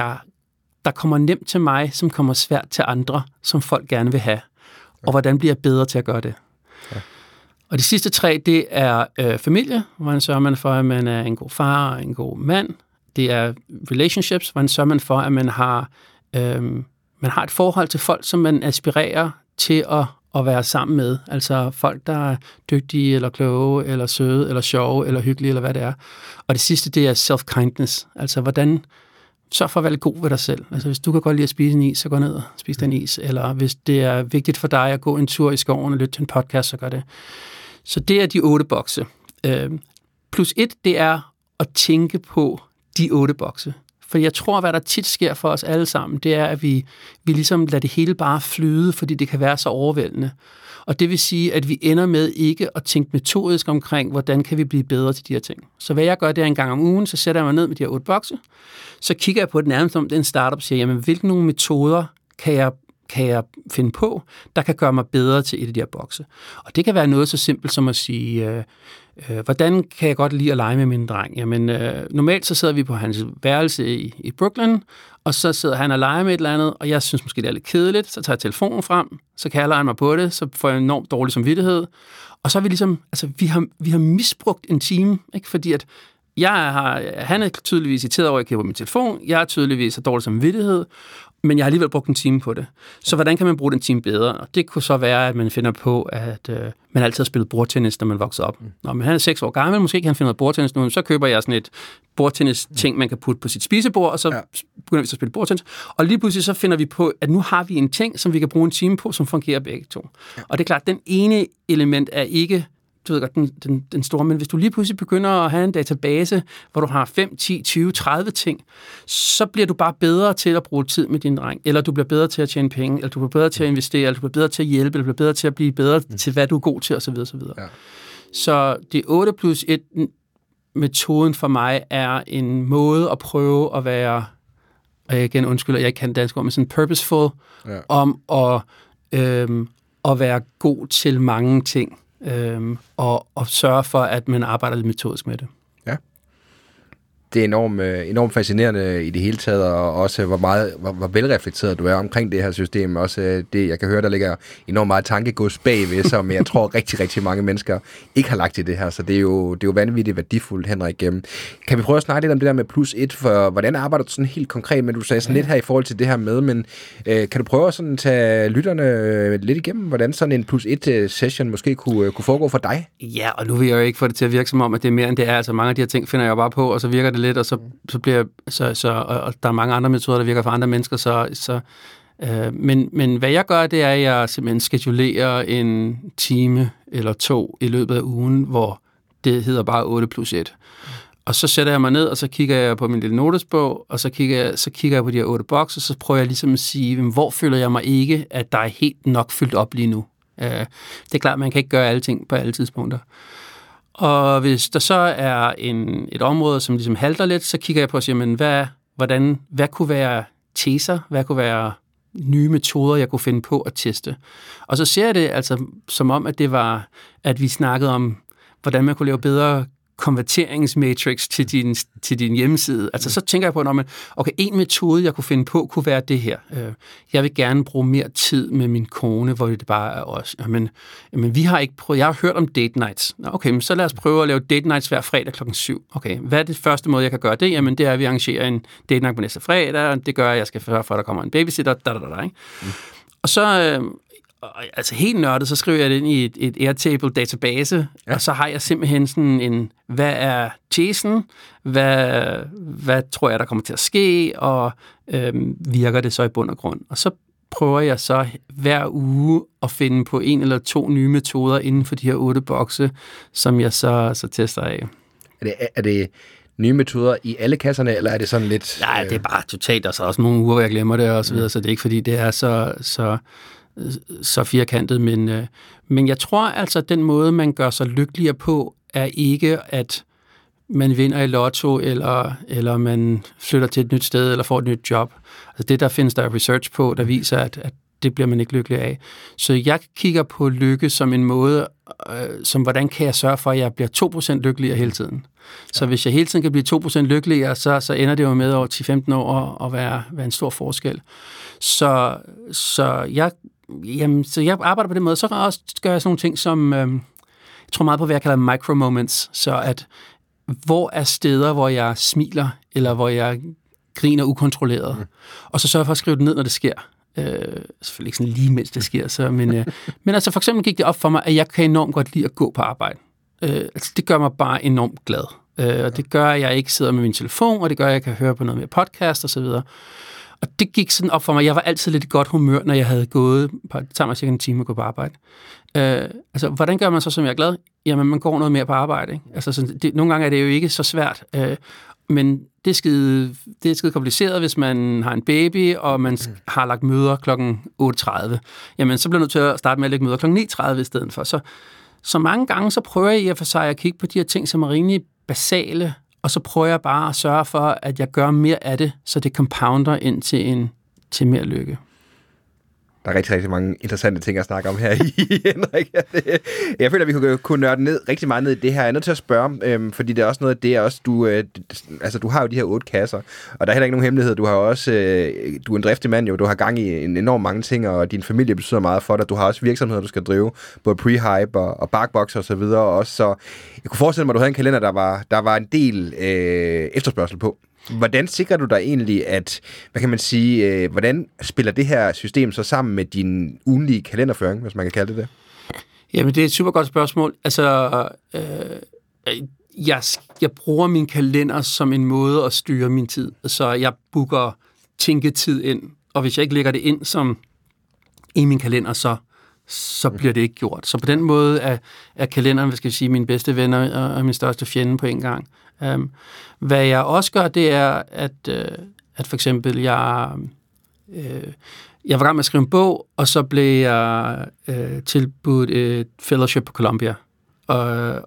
der kommer nemt til mig, som kommer svært til andre, som folk gerne vil have. Og hvordan bliver jeg bedre til at gøre det? Ja. Og de sidste 3, det er familie. Hvordan sørger man for, at man er en god far og en god mand? Det er relationships. Hvordan sørger man for, at man har... man har et forhold til folk, som man aspirerer til at være sammen med. Altså folk, der er dygtige, eller kloge, eller søde, eller sjove, eller hyggelige, eller hvad det er. Og det sidste, det er self-kindness. Altså hvordan sørg for at være god ved dig selv. Altså hvis du kan godt lide at spise en is, så gå ned og spis den is. Eller hvis det er vigtigt for dig at gå en tur i skoven og lytte til en podcast, så gør det. Så det er de 8 bokse. +1, det er at tænke på de 8 bokse. For jeg tror, hvad der tit sker for os alle sammen, det er, at vi ligesom lader det hele bare flyde, fordi det kan være så overvældende. Og det vil sige, at vi ender med ikke at tænke metodisk omkring, hvordan kan vi blive bedre til de her ting. Så hvad jeg gør, det er en gang om ugen, så sætter jeg mig ned med de her 8 bokse, så kigger jeg på den nærmest om den startup og siger, jamen hvilke nogle metoder kan jeg finde på, der kan gøre mig bedre til et af de her bokse. Og det kan være noget så simpelt som at sige, hvordan kan jeg godt lide at lege med min dreng? Jamen, normalt så sidder vi på hans værelse i Brooklyn, og så sidder han og leger med et eller andet, og jeg synes måske, det er lidt kedeligt, så tager jeg telefonen frem, så kalder han mig på det, så får jeg enormt dårlig samvittighed. Og så er vi ligesom, altså vi har misbrugt en time, ikke? Fordi at han er tydeligvis irriteret over, at jeg kigger på min telefon, jeg er tydeligvis har dårlig samvittighed, men jeg har alligevel brugt en time på det. Så hvordan kan man bruge den time bedre? Og det kunne så være, at man finder på, at man altid har spillet bordtennis, når man vokser op. Nå, men han er 6 år gammel, måske ikke han finder noget bordtennis nu, så køber jeg sådan et bordtennis-ting, man kan putte på sit spisebord, og så begynder vi så at spille bordtennis. Og lige pludselig så finder vi på, at nu har vi en ting, som vi kan bruge en time på, som fungerer begge to. Og det er klart, den ene element er ikke du ved godt, den store, men hvis du lige pludselig begynder at have en database, hvor du har 5, 10, 20, 30 ting, så bliver du bare bedre til at bruge tid med din dreng, eller du bliver bedre til at tjene penge, eller du bliver bedre til at investere, eller du bliver bedre til at hjælpe, eller du bliver bedre til at blive bedre til, hvad du er god til, osv. osv. Ja. Så det 8+1 metoden for mig er en måde at prøve at være, og jeg igen undskylder, jeg ikke kan dansk ord, men sådan purposeful, om at være god til mange ting, og sørge for, at man arbejder lidt metodisk med det. Ja. Det er enormt fascinerende i det hele taget, og også hvor velreflekteret du er omkring det her system. Også det, jeg kan høre, der ligger enormt meget tankegods bagved, som jeg tror rigtig, rigtig mange mennesker ikke har lagt i det her. Så det er jo vanvittigt værdifuldt, Henrik. Kan vi prøve at snakke lidt om det der med +1, for hvordan arbejder du sådan helt konkret? Men du sagde sådan lidt her i forhold til det her med, men kan du prøve at sådan tage lytterne lidt igennem, hvordan sådan en +1-session måske kunne foregå for dig? Ja, og nu vil jeg jo ikke få det til at virke som om, at det er mere end det er. Altså mange af de her ting finder jeg bare på, og så virker det lidt, og så bliver og der er mange andre metoder, der virker for andre mennesker, men hvad jeg gør, det er, at jeg simpelthen schedulerer en time eller to i løbet af ugen, hvor det hedder bare 8+1. Og så sætter jeg mig ned, og så kigger jeg på min lille notesbog, og så kigger jeg på de her 8 bokser, så prøver jeg ligesom at sige, hvor føler jeg mig ikke, at der er helt nok fyldt op lige nu. Det er klart, man kan ikke gøre alle ting på alle tidspunkter. Og hvis der så er et område, som ligesom halter lidt, så kigger jeg på og siger, men hvad kunne være teser? Hvad kunne være nye metoder, jeg kunne finde på at teste? Og så ser jeg det altså som om, at det var, at vi snakkede om, hvordan man kunne lave bedre konverteringsmatrix til din hjemmeside. Altså så tænker jeg på, at okay, en metode, jeg kunne finde på, kunne være det her. Jeg vil gerne bruge mere tid med min kone, hvor det bare er os. Men vi har ikke prøvet. Jeg har hørt om date nights. Okay, men så lad os prøve at lave date nights hver fredag kl. 7. Okay, hvad er det første måde, jeg kan gøre det? Jamen det er, at vi arrangerer en date night på næste fredag, og det gør, at jeg skal sørge for, at der kommer en babysitter. Ikke? Og så... altså helt nørdet, så skriver jeg det ind i et Airtable-database, og så har jeg simpelthen sådan en, hvad er tesen, hvad tror jeg, der kommer til at ske, og virker det så i bund og grund. Og så prøver jeg så hver uge at finde på en eller to nye metoder inden for de her 8 bokse, som jeg så tester af. Er det nye metoder i alle kasserne, eller er det sådan lidt... Nej, det er bare totalt, der er så også nogle uger, hvor jeg glemmer det og så videre, så det er ikke fordi, det er så firkantet, men jeg tror altså, at den måde, man gør sig lykkeligere på, er ikke, at man vinder i lotto, eller man flytter til et nyt sted, eller får et nyt job. Altså det, der findes der research på, der viser, at det bliver man ikke lykkelig af. Så jeg kigger på lykke som en måde, som hvordan kan jeg sørge for, at jeg bliver 2% lykkeligere hele tiden. Så hvis jeg hele tiden kan blive 2% lykkeligere, så ender det jo med over 10-15 år at være en stor forskel. Så jeg arbejder på den måde. Så også gør jeg sådan nogle ting, som jeg tror meget på, hvad jeg kalder micro-moments. Så at, hvor er steder, hvor jeg smiler, eller hvor jeg griner ukontrolleret. Og så sørger jeg for at skrive det ned, når det sker. Selvfølgelig ikke sådan lige, mens det sker. Men altså for eksempel gik det op for mig, at jeg kan enormt godt lide at gå på arbejde. Altså det gør mig bare enormt glad. Og det gør, at jeg ikke sidder med min telefon, og det gør, at jeg kan høre på noget mere podcast og så videre. Og det gik sådan op for mig. Jeg var altid lidt i godt humør, når jeg havde gået. Det tager mig cirka en time at gå på arbejde. Altså, hvordan gør man så, som jeg er glad? Jamen, man går noget mere på arbejde. Ikke? Altså, nogle gange er det jo ikke så svært. Men det er skide kompliceret, hvis man har en baby, og man har lagt møder kl. 8:30. Jamen, så bliver jeg nødt til at starte med at lægge møder kl. 9:30 i stedet for. Så mange gange, så prøver jeg i og for sig at kigge på de her ting, som er rimelig basale, og så prøver jeg bare at sørge for, at jeg gør mere af det, så det compounder ind til mere lykke. Der er rigtig, rigtig mange interessante ting at snakke om her i Henrik. Jeg føler, at vi kunne nørde rigtig meget ned i det her. Jeg er nødt til at spørge, fordi det er også noget af det, er også, du har jo de her 8 kasser, og der er heller ikke nogen hemmelighed. Du er en driftig mand jo, du har gang i en enorm mange ting, og din familie betyder meget for dig. Du har også virksomheder, du skal drive, både Prehype og Barkbox og så videre også. Så jeg kunne forestille mig, at du havde en kalender, der var en del efterspørgsel på. Hvordan sikrer du dig egentlig, at, hvad kan man sige, hvordan spiller det her system så sammen med din ugenlige kalenderføring, hvis man kan kalde det det? Jamen, det er et super godt spørgsmål. Altså, jeg bruger min kalender som en måde at styre min tid, så jeg booker tænketid ind, og hvis jeg ikke lægger det ind som i min kalender, så så bliver det ikke gjort. Så på den måde er kalenderen, hvad skal jeg sige, mine bedste venner og min største fjende på en gang. Hvad jeg også gør, det er, at for eksempel jeg var gang med at skrive en bog, og så blev jeg tilbudt et fellowship på Columbia.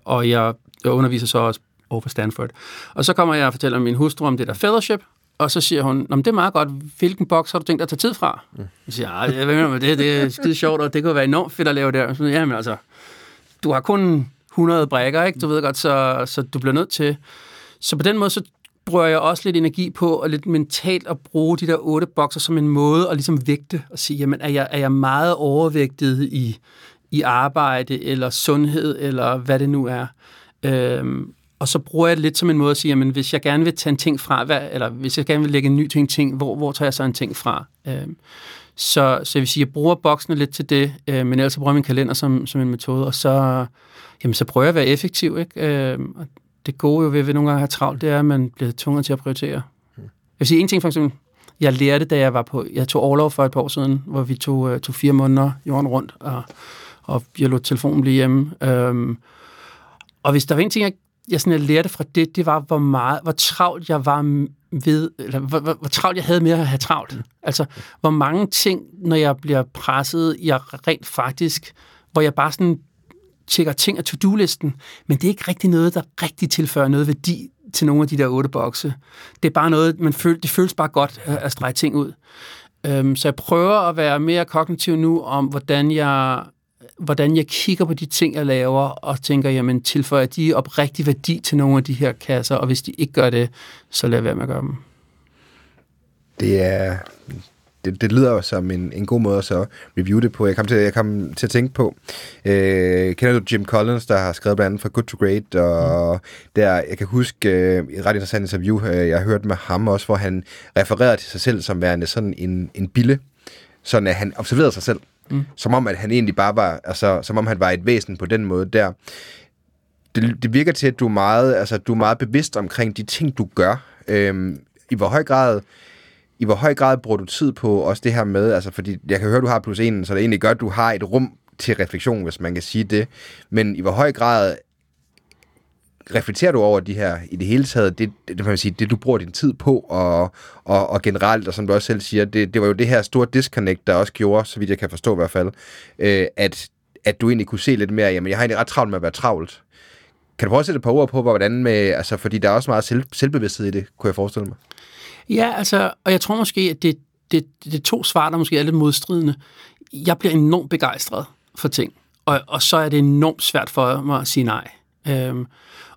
Og jeg underviser så også over på Stanford. Og så kommer jeg og fortæller min hustru om det der fellowship, og så siger hun, det er meget godt, hvilken boks har du tænkt dig at tage tid fra? Mm. Jeg siger, jeg ved ikke, det er skide sjovt, og det kunne være enormt fedt at lave der. Så, jamen altså, du har kun 100 brækker, ikke? Du ved godt, så du bliver nødt til. Så på den måde, så bruger jeg også lidt energi på, og lidt mentalt at bruge de der 8 bokser som en måde at ligesom vægte, og sige, jamen er jeg meget overvægtet i arbejde, eller sundhed, eller hvad det nu er. Og så bruger jeg det lidt som en måde at sige, jamen hvis jeg gerne vil tage en ting fra, eller hvis jeg gerne vil lægge en ny ting, hvor tager jeg så en ting fra? Så jeg vil sige, jeg bruger boksene lidt til det, men ellers så bruger jeg min kalender som en metode, og så prøver jeg at være effektiv, ikke? Og det gode jo ved nogle gange have travlt, det er, at man bliver tvunget til at prioritere. Jeg vil sige en ting, for eksempel, jeg lærte, da jeg tog overlov for et par år siden, hvor vi tog 4 måneder jorden rundt, og jeg lod telefonen blive hjemme. Og hvis der var en ting, jeg lærte fra det var, hvor travlt jeg var ved, eller hvor travlt jeg havde med at have travlt. Altså, hvor mange ting, når jeg bliver presset, jeg rent faktisk, hvor jeg bare sådan tjekker ting af to-do-listen, men det er ikke rigtig noget, der rigtig tilfører noget værdi til nogle af de der 8 bokse. Det er bare noget, det føles bare godt at strege ting ud. Så jeg prøver at være mere kognitiv nu om, hvordan jeg kigger på de ting, jeg laver, og tænker, jamen, tilføjer de oprigtig værdi til nogle af de her kasser, og hvis de ikke gør det, så lader jeg være med at gøre dem. Det lyder jo som en god måde at så review det på. Jeg kom til at tænke på, kender du Jim Collins, der har skrevet blandt andet for Good to Great, og der, jeg kan huske et ret interessant interview, jeg hørte med ham også, hvor han refererede til sig selv som værende sådan en bille, sådan at han observerede sig selv. Som om, at han egentlig bare var, altså, som om han var et væsen på den måde der. Det virker til, at du er meget bevidst omkring de ting, du gør. I hvor høj grad bruger du tid på også det her med, altså, fordi jeg kan høre, du har +1, så det egentlig gør, at du har et rum til refleksion, hvis man kan sige det. Men i hvor høj grad reflekterer du over de her, i det hele taget, det man sige, det du bruger din tid på, og generelt, og som du også selv siger, det var jo det her store disconnect, der også gjorde, så vidt jeg kan forstå i hvert fald, at du egentlig kunne se lidt mere, jamen jeg har egentlig ret travlt med at være travlt. Kan du prøve at sætte et par ord på, hvordan med, altså fordi der er også meget selvbevidsthed i det, kunne jeg forestille mig. Ja, altså, og jeg tror måske, at det er 2 svar, der måske er lidt modstridende. Jeg bliver enormt begejstret for ting, og så er det enormt svært for mig at sige nej.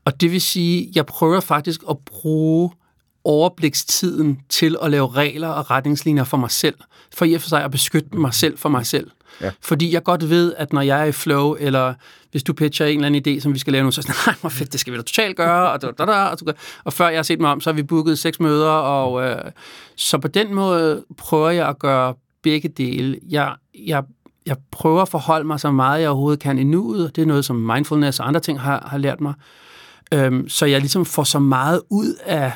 Og det vil sige, jeg prøver faktisk at bruge overblikstiden til at lave regler og retningslinjer for mig selv, for i og for sig at beskytte mig selv for mig selv. Ja. Fordi jeg godt ved, at når jeg er i flow, eller hvis du pitcher en eller anden idé, som vi skal lave nu, så er jeg sådan, nej, hvor fedt, det skal vi da totalt gøre, og før jeg har set mig om, så har vi booket 6 møder, og så på den måde prøver jeg at gøre begge dele. Jeg prøver at forholde mig så meget, jeg overhovedet kan i nuet. Det er noget, som mindfulness og andre ting har lært mig. Så jeg ligesom får så meget ud af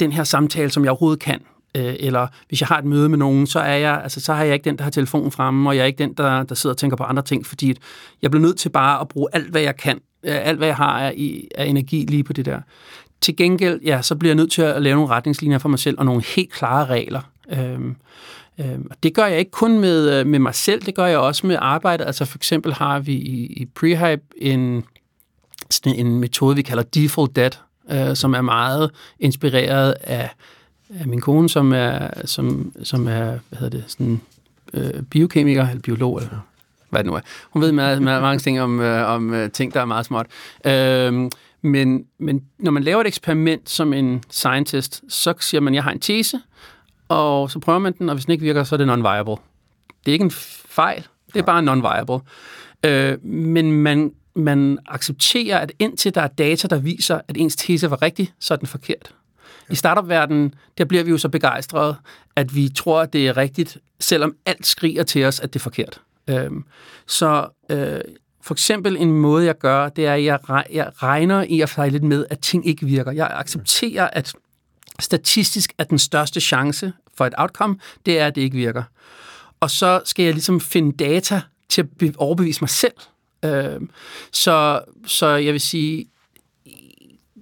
den her samtale, som jeg overhovedet kan. Eller hvis jeg har et møde med nogen, så har jeg ikke den, der har telefonen fremme, og jeg er ikke den, der sidder og tænker på andre ting, fordi jeg bliver nødt til bare at bruge alt, hvad jeg kan. Alt, hvad jeg har af energi lige på det der. Til gengæld, ja, så bliver jeg nødt til at lave nogle retningslinjer for mig selv, og nogle helt klare regler. Og det gør jeg ikke kun med mig selv, det gør jeg også med arbejdet. Altså for eksempel har vi i Prehype en metode, vi kalder Default Debt, som er meget inspireret af min kone, som er hvad hedder det, sådan biokemiker eller biolog eller hvad det nu er. Hun ved mange ting om ting, der er meget smart. Men når man laver et eksperiment som en scientist, så siger man, jeg har en tese, og så prøver man den, og hvis den ikke virker, så er det non-viable. Det er ikke en fejl, det er bare non-viable. Men man accepterer, at indtil der er data, der viser, at ens tese var rigtig, så er den forkert. I startup-verdenen, der bliver vi jo så begejstrede, at vi tror, at det er rigtigt, selvom alt skriger til os, at det er forkert. Så for eksempel en måde, jeg gør, det er, at jeg regner i at fejle lidt med, at ting ikke virker. Jeg accepterer, at statistisk er den største chance for et outcome, det er, at det ikke virker. Og så skal jeg ligesom finde data, til at overbevise mig selv. Så jeg vil sige,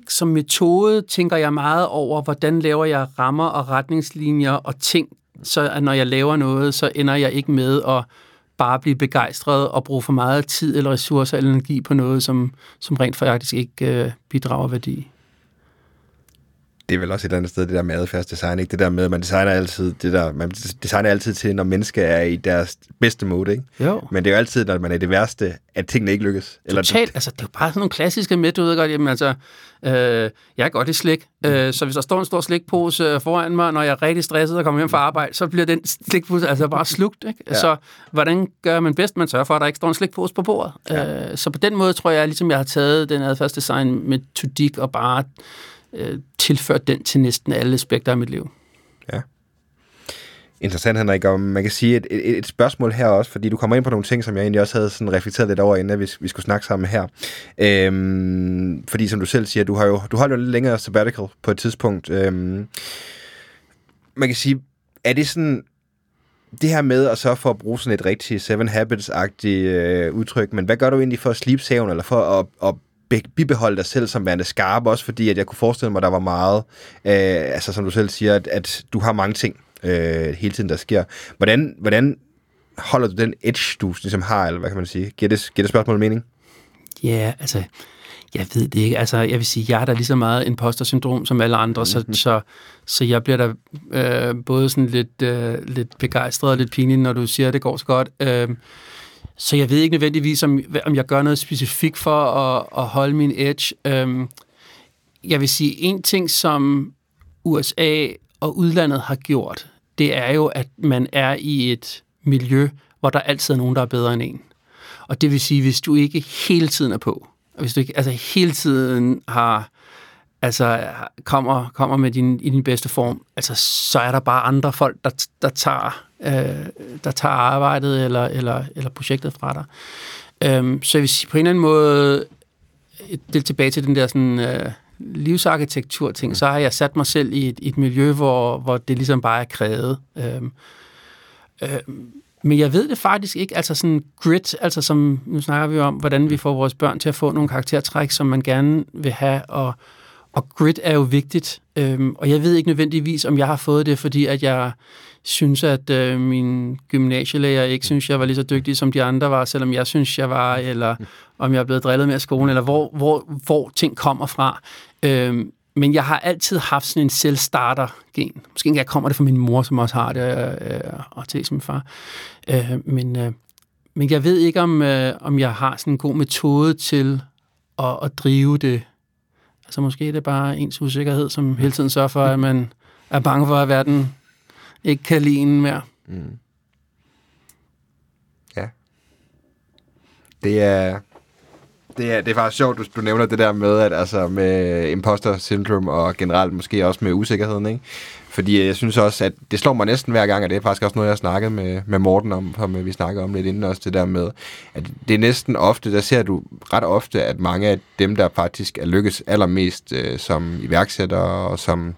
som metode tænker jeg meget over, hvordan laver jeg rammer og retningslinjer og ting, så at når jeg laver noget, så ender jeg ikke med at bare blive begejstret og bruge for meget tid eller ressourcer eller energi på noget, som rent faktisk ikke bidrager værdi. Det er vel også et eller andet sted, det der med adfærdsdesign, ikke? Det der med, at man designer altid, til, når mennesker er i deres bedste mode, ikke? Jo. Men det er jo altid, når man er i det værste, at tingene ikke lykkes. Eller totalt, altså det er jo bare sådan nogle klassiske med, du ved godt, jamen altså, jeg er godt i slik, så hvis der står en stor slikpose foran mig, når jeg er rigtig stresset og kommer hjem fra arbejde, så bliver den slikpose altså bare slugt, ikke? Ja. Så hvordan gør man bedst? Man sørger for, at der ikke står en slikpose på bordet. Ja. Så på den måde tror jeg, ligesom jeg har taget den adfærdsdesign metodik og bare tilført den til næsten alle aspekter af mit liv. Ja. Interessant, Henrik, og man kan sige et spørgsmål her også, fordi du kommer ind på nogle ting, som jeg egentlig også havde sådan reflekteret lidt over, inden vi skulle snakke sammen her. Fordi som du selv siger, du holdt jo lidt længere sabbatical på et tidspunkt. Man kan sige, er det sådan det her med at så for at bruge sådan et rigtig Seven Habits-agtigt udtryk, men hvad gør du egentlig for at slibe saven, eller for at bibeholde dig selv som værende skarp, også fordi at jeg kunne forestille mig, at der var meget, altså som du selv siger, at du har mange ting hele tiden, der sker. Hvordan holder du den edge, du ligesom har, eller hvad kan man sige? Giver det spørgsmål mening? Ja, altså, jeg ved det ikke. Altså, jeg vil sige, jeg er da lige så meget imposter-syndrom som alle andre, mm-hmm. så jeg bliver da både sådan lidt begejstret og lidt pinlig, når du siger, at det går så godt. Så jeg ved ikke nødvendigvis, om jeg gør noget specifikt for at holde min edge. Jeg vil sige, en ting, som USA og udlandet har gjort, det er jo, at man er i et miljø, hvor der altid er nogen, der er bedre end en. Og det vil sige, hvis du ikke hele tiden er på, og hvis du ikke altså hele tiden har... altså kommer med i din bedste form, altså så er der bare andre folk, der tager arbejdet eller projektet fra dig. Så jeg vil sige, på en eller anden måde, det er tilbage til den der sådan livsarkitektur ting, så har jeg sat mig selv i et miljø, hvor det ligesom bare er krævet. Men jeg ved det faktisk ikke, altså sådan grit, altså som nu snakker vi om, hvordan vi får vores børn til at få nogle karaktertræk, som man gerne vil have, og grit er jo vigtigt, og jeg ved ikke nødvendigvis, om jeg har fået det, fordi at jeg synes, at mine gymnasielærer ikke synes, jeg var lige så dygtig, som de andre var, selvom jeg synes, jeg var, eller om jeg er blevet drillet med skolen, eller hvor ting kommer fra. Men jeg har altid haft sådan en selvstarter-gen. Måske ikke, jeg kommer det fra min mor, som også har det, og til min far. Men jeg ved ikke, om jeg har sådan en god metode til at drive det. Altså måske er det bare ens usikkerhed, som hele tiden sørger for, at man er bange for, at verden ikke kan lide en mere. Mm. Ja. Det er faktisk sjovt, du nævner det der med, at altså med imposter syndrome og generelt måske også med usikkerheden, ikke? Fordi jeg synes også, at det slår mig næsten hver gang, og det er faktisk også noget, jeg har snakket med Morten om, som vi snakker om lidt inden også, det der med, at det er næsten ofte, der ser du ret ofte, at mange af dem, der faktisk er lykkes allermest som iværksættere og som,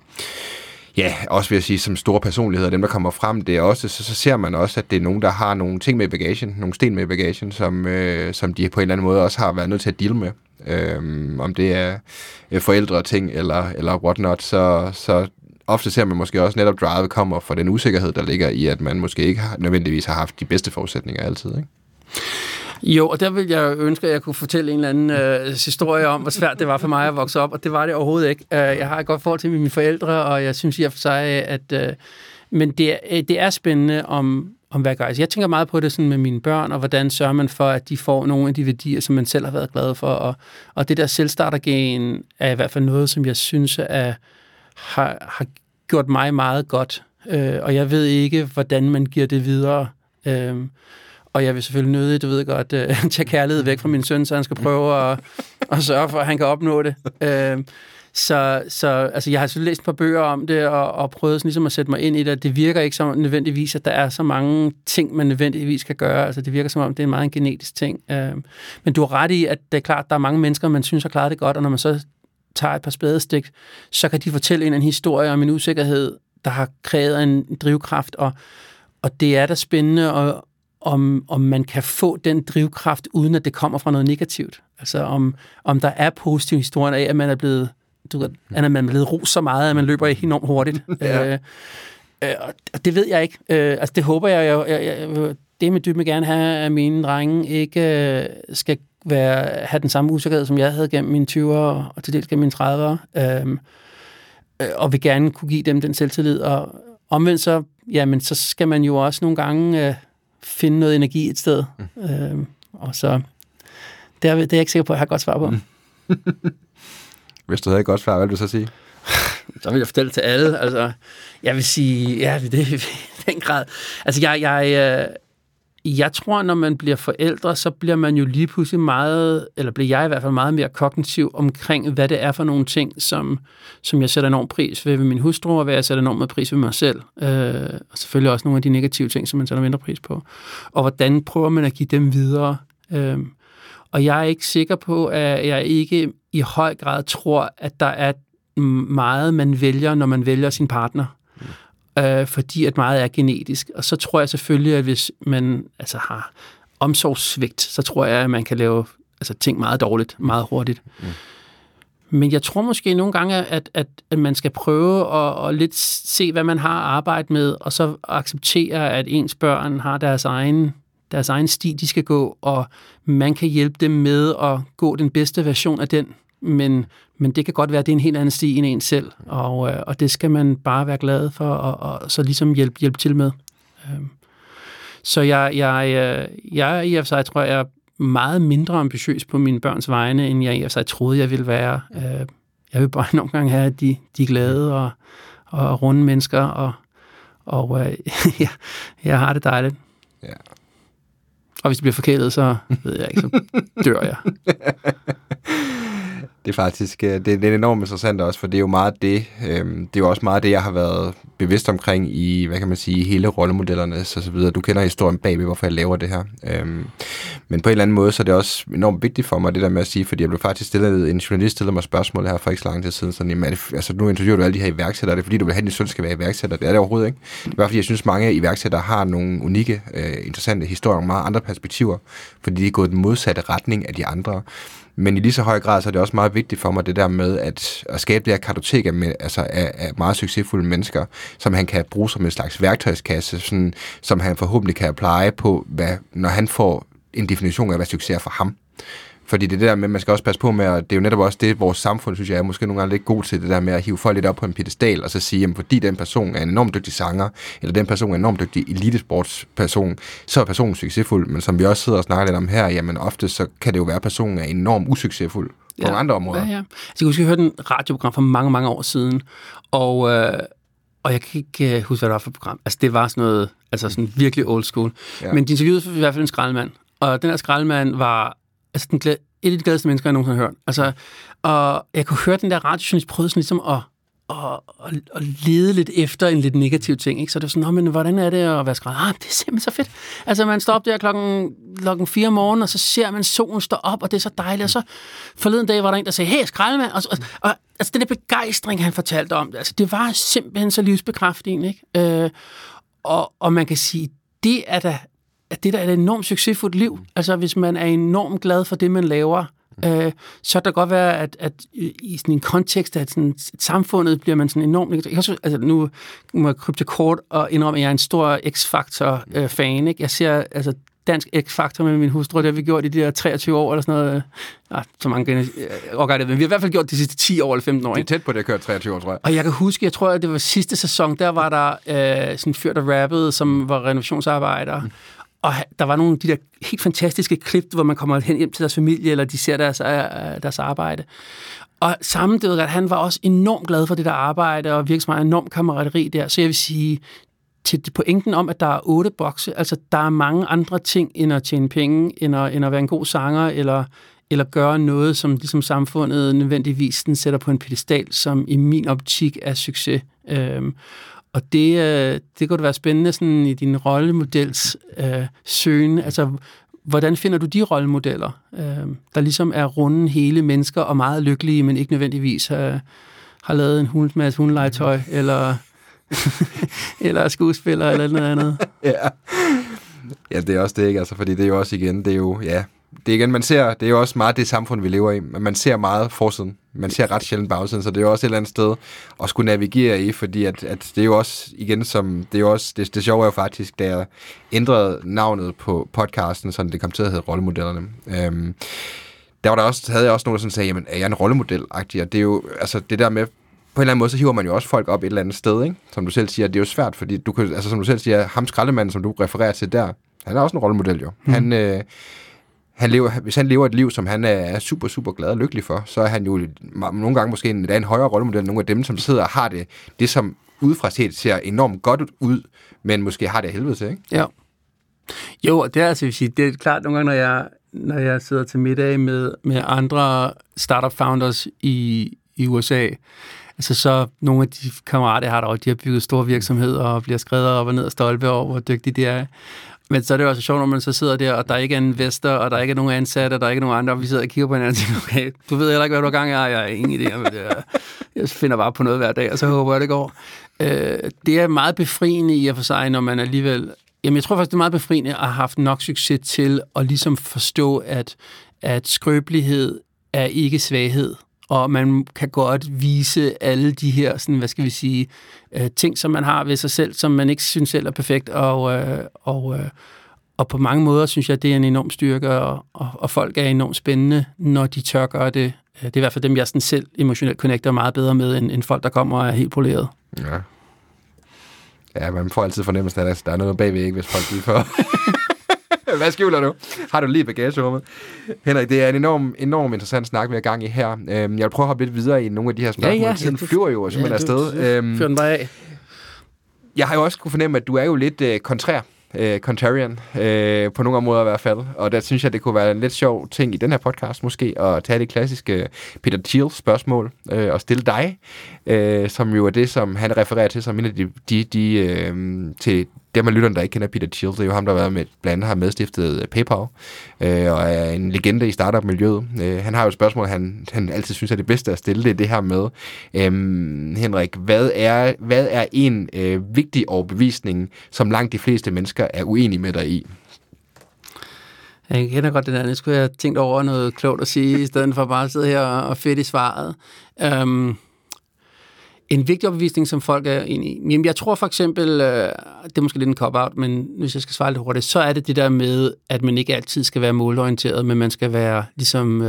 ja, også vil jeg sige, som store personligheder, dem der kommer frem, det er også, så ser man også, at det er nogen, der har nogle ting med i bagagen, nogle sten med i bagagen, som de på en eller anden måde også har været nødt til at deal med. Om det er forældre ting eller whatnot, så ofte ser man måske også netop drive kommer fra den usikkerhed, der ligger i, at man måske ikke nødvendigvis har haft de bedste forudsætninger altid, ikke? Jo, og der vil jeg ønske, at jeg kunne fortælle en eller anden historie om, hvor svært det var for mig at vokse op, og det var det overhovedet ikke. Jeg har et godt forhold til mine forældre, og jeg synes i og for sig, at... men det er spændende om hvad gør. Altså, jeg tænker meget på det sådan med mine børn, og hvordan sørger man for, at de får nogle af de værdier, som man selv har været glad for, og det der selvstartergen er i hvert fald noget, som jeg synes har gjort mig meget godt, og jeg ved ikke, hvordan man giver det videre, og jeg vil selvfølgelig nødigt, du ved godt, tage kærlighed væk fra min søn, så han skal prøve at sørge for, at han kan opnå det. Så altså, jeg har selvfølgelig læst et par bøger om det, og prøvet sådan ligesom at sætte mig ind i det, det virker ikke som nødvendigvis, at der er så mange ting, man nødvendigvis kan gøre. Altså, det virker som om, det er meget en genetisk ting. Men du har ret i, at det er klart, der er mange mennesker, man synes har klaret det godt, og når man så tager et par spadestik, så kan de fortælle en historie om en usikkerhed, der har krævet en drivkraft, og det er da spændende om man kan få den drivkraft, uden at det kommer fra noget negativt. Altså om der er positive historier af, at man er blevet ros så meget, at man løber enormt hurtigt. Ja. Det ved jeg ikke. Altså det håber jeg jo. Det med dybt med gerne have, at mine drenge ikke skal have den samme usikkerhed, som jeg havde gennem mine 20'ere og til dels gennem mine 30'ere. Og vil gerne kunne give dem den selvtillid. Og omvendt så, jamen, så skal man jo også nogle gange finde noget energi et sted. Og så, det er jeg ikke sikker på, at jeg har godt svar på. Hvis du havde et godt svar, hvad vil du så sige? Så vil jeg fortælle til alle. Altså, jeg vil sige, ja, det er i den grad. Altså, jeg tror, når man bliver forældre, så bliver man jo lige pludselig meget, eller bliver jeg i hvert fald meget mere kognitiv omkring, hvad det er for nogle ting, som jeg sætter enormt pris ved min hustru, og hvad jeg sætter enormt meget pris ved mig selv. Og selvfølgelig også nogle af de negative ting, som man sætter mindre pris på. Og hvordan prøver man at give dem videre? Og jeg er ikke sikker på, at jeg ikke i høj grad tror, at der er meget, man vælger, når man vælger sin partner. Fordi at meget er genetisk. Og så tror jeg selvfølgelig, at hvis man har omsorgssvigt, så tror jeg, at man kan lave ting meget dårligt, meget hurtigt. Men jeg tror måske nogle gange, at man skal prøve at lidt se, hvad man har at arbejde med, og så acceptere, at ens børn har deres egen sti, de skal gå, og man kan hjælpe dem med at gå den bedste version af den. Men det kan godt være, at det er en helt anden sti end en selv, og det skal man bare være glad for, og så ligesom hjælpe til med. Så jeg i og for sig tror, jeg er meget mindre ambitiøs på mine børns vegne, end jeg i og for sig troede, jeg ville være. Jeg vil bare nogle gange have, at de er glade og runde mennesker, og jeg har det dejligt. Ja. Og hvis det bliver forkælet, så ved jeg ikke, så dør jeg. Det er faktisk det er enormt interessant også, for det er jo meget det. Det er jo også meget det, jeg har været bevidst omkring i, hvad kan man sige, hele rollemodellerne og så videre. Du kender historien bagved, hvorfor jeg laver det her. Men på en eller anden måde, så er det også enormt vigtigt for mig, det der med at sige, fordi jeg blev faktisk stillet, en journalist stillede mig spørgsmål her for ikke så lang tid siden, sådan, jamen, nu interviewer du alle de her iværksættere, det er fordi, du vil have, at din søn skal være iværksætter. Det er det overhovedet ikke. Det er bare fordi, jeg synes, mange iværksættere har nogle unikke, interessante historier og meget andre perspektiver, fordi de er gået den modsatte retning af de andre. Men i lige så høj grad, så er det også meget vigtigt for mig, det der med at skabe det her kartotek af meget succesfulde mennesker, som han kan bruge som en slags værktøjskasse, sådan, som han forhåbentlig kan pleje på, når han får en definition af, hvad succes er for ham. Fordi det der med, man skal også passe på med, og det er jo netop også det, vores samfund, synes jeg, er måske nogle gange lidt god til, det der med at hive folk lidt op på en piedestal, og så sige, jamen fordi den person er en enormt dygtig sanger, eller den person er en enormt dygtig elitesportsperson, så er personen succesfuld, men som vi også sidder og snakker lidt om her, jamen ofte så kan det jo være, at personen er enormt usuccesfuld på andre områder. Ja. Altså, jeg husker, jeg hørte en radioprogram for mange, mange år siden, og jeg kan ikke huske, hvad det var for et program. Altså det var sådan noget, sådan virkelig old school. Ja. Men de interviewede i hvert fald en skraldemand, og den her skraldemand var et af de gladeste mennesker, jeg nogensinde har hørt. Og jeg kunne høre den der radiojournalist prøvede sådan ligesom at lede lidt efter en lidt negativ ting. Ikke? Så det var sådan, men hvordan er det at være skræd? Det er simpelthen så fedt. Altså man står op der klokken 4 om morgenen, og så ser man solen stå op, og det er så dejligt. Og så forleden dag var der en, der sagde, hey, skraldemand. Og den der begejstring, han fortalte om det, det var simpelthen så livsbekræftende. Ikke? Og man kan sige, det er da, at det der er et enormt succesfuldt liv. Altså, hvis man er enormt glad for det, man laver, så kan det godt være, at i sådan en kontekst af samfundet, bliver man sådan enormt... nu må jeg krybe til kort og indrømme, at jeg er en stor X-Factor-fan. Jeg ser dansk X-Factor med min hustru, det har vi gjort i de der 23 år, eller sådan noget. Så mange årgange, men vi har i hvert fald gjort de sidste 10 år eller 15 år. Det er tæt på, det jeg kørte 23 år, tror jeg. Og jeg kan huske, jeg tror, at det var sidste sæson, der var der sådan en fyr, der rappede, som var renovationsarbejder. Og der var nogle af de der helt fantastiske klip, hvor man kommer hen hjem til deres familie, eller de ser deres arbejde. Og samtidig, at han var også enormt glad for det der arbejde, og virkelig meget enormt kammerateri der. Så jeg vil sige, til pointen om, at der er 8 bokse, der er mange andre ting, end at tjene penge, end at være en god sanger, eller gøre noget, som ligesom samfundet nødvendigvis den sætter på en pedestal, som i min optik er succes. Og det kunne da være spændende sådan i din rollemodels søgen. Hvordan finder du de rollemodeller, der ligesom er runde hele mennesker og meget lykkelige, men ikke nødvendigvis har lavet en hulmasse hundelegetøj, eller skuespiller, eller noget andet? Ja. Ja, det er også det, ikke? Altså, fordi det er jo også igen, det er jo, ja, det er igen, man ser, det er jo også meget det samfund, vi lever i, men man ser meget forsiden, man ser ret sjældent bagsiden, så det er jo også et eller andet sted at skulle navigere i, fordi at det er jo også, igen, som, det er jo også, det sjove er jo faktisk, da jeg ændrede navnet på podcasten, så det kom til at hedde Rollemodellerne, der havde jeg også nogen, der sagde, jamen, er jeg en rollemodel-agtig? Og det er jo, altså, det der med, på en eller anden måde, så hiver man jo også folk op et eller andet sted, ikke? Som du selv siger, det er jo svært, fordi du kan, altså, som du selv siger, ham skraldemanden, som du refererer til der, han er også en rollemodel, jo. Mm. Hvis han lever et liv, som han er super, super glad og lykkelig for, så er han jo nogle gange måske en højere rollemodel end nogle af dem, som sidder og har det som udefra set ser enormt godt ud, men måske har det af helvede til, ikke? Ja. Jo, og det er altså, vil sige, det er klart, nogle gange, når jeg sidder til middag med andre startup founders i USA, altså så nogle af de kammerater, jeg har derovre, de har bygget store virksomheder og bliver skrevet op og ned og stolpe over, hvor dygtige de er. Men så er det jo også sjovt, når man så sidder der, og der ikke er en investor, og der ikke er nogen ansatte, og der ikke er nogen andre, og vi sidder og kigger på hinanden og siger, okay, du ved heller ikke, hvad du har gang i, jeg har ingen idé om det. Jeg finder bare på noget hver dag, og så håber jeg, det går. Det er meget befriende i at for sig, når man alligevel... Jamen, jeg tror faktisk, det er meget befriende at have haft nok succes til at ligesom forstå, at skrøbelighed er ikke svaghed. Og man kan godt vise alle de her, sådan, hvad skal vi sige, ting, som man har ved sig selv, som man ikke synes selv er perfekt. Og på mange måder synes jeg, det er en enorm styrke, og folk er enormt spændende, når de tør gøre det. Det er i hvert fald dem, jeg sådan selv emotionelt connecter meget bedre med, end folk, der kommer og er helt poleret. Ja. Ja, man får altid fornemmelsen af, at der er noget bagved, ikke, hvis folk lige får... Hvad skjuler du? Har du lige bagagerummet? Henrik, det er en enorm interessant snak, vi har gang i her. Jeg vil prøve at hoppe lidt videre i nogle af de her spørgsmål. Ja, tiden flyver jo simpelthen afsted. Fyr den bare af. Jeg har jo også kunne fornemme, at du er jo lidt contrarian, på nogle områder i hvert fald. Og der synes jeg, det kunne være en lidt sjov ting i den her podcast måske, at tage det klassiske Peter Thiel spørgsmål og stille dig, som jo er det, som han refererer til, som en af de til dem af lytterne, der ikke kender Peter Thiel. Det er jo ham, der har været med, blandt andet har medstiftet PayPal, og er en legende i startup-miljøet. Han har jo et spørgsmål, han altid synes er det bedste at stille, det her med, Henrik, hvad er en vigtig overbevisning, som langt de fleste mennesker er uenige med dig i? Jeg kender godt den anden. Jeg skulle have tænkt over noget klogt at sige, i stedet for bare at sidde her og fedt i svaret. En vigtig opvisning, som folk er enige i. Jeg tror for eksempel, det er måske lidt en cop-out, men hvis jeg skal svare lidt hurtigt, så er det det der med, at man ikke altid skal være målorienteret, men man skal være ligesom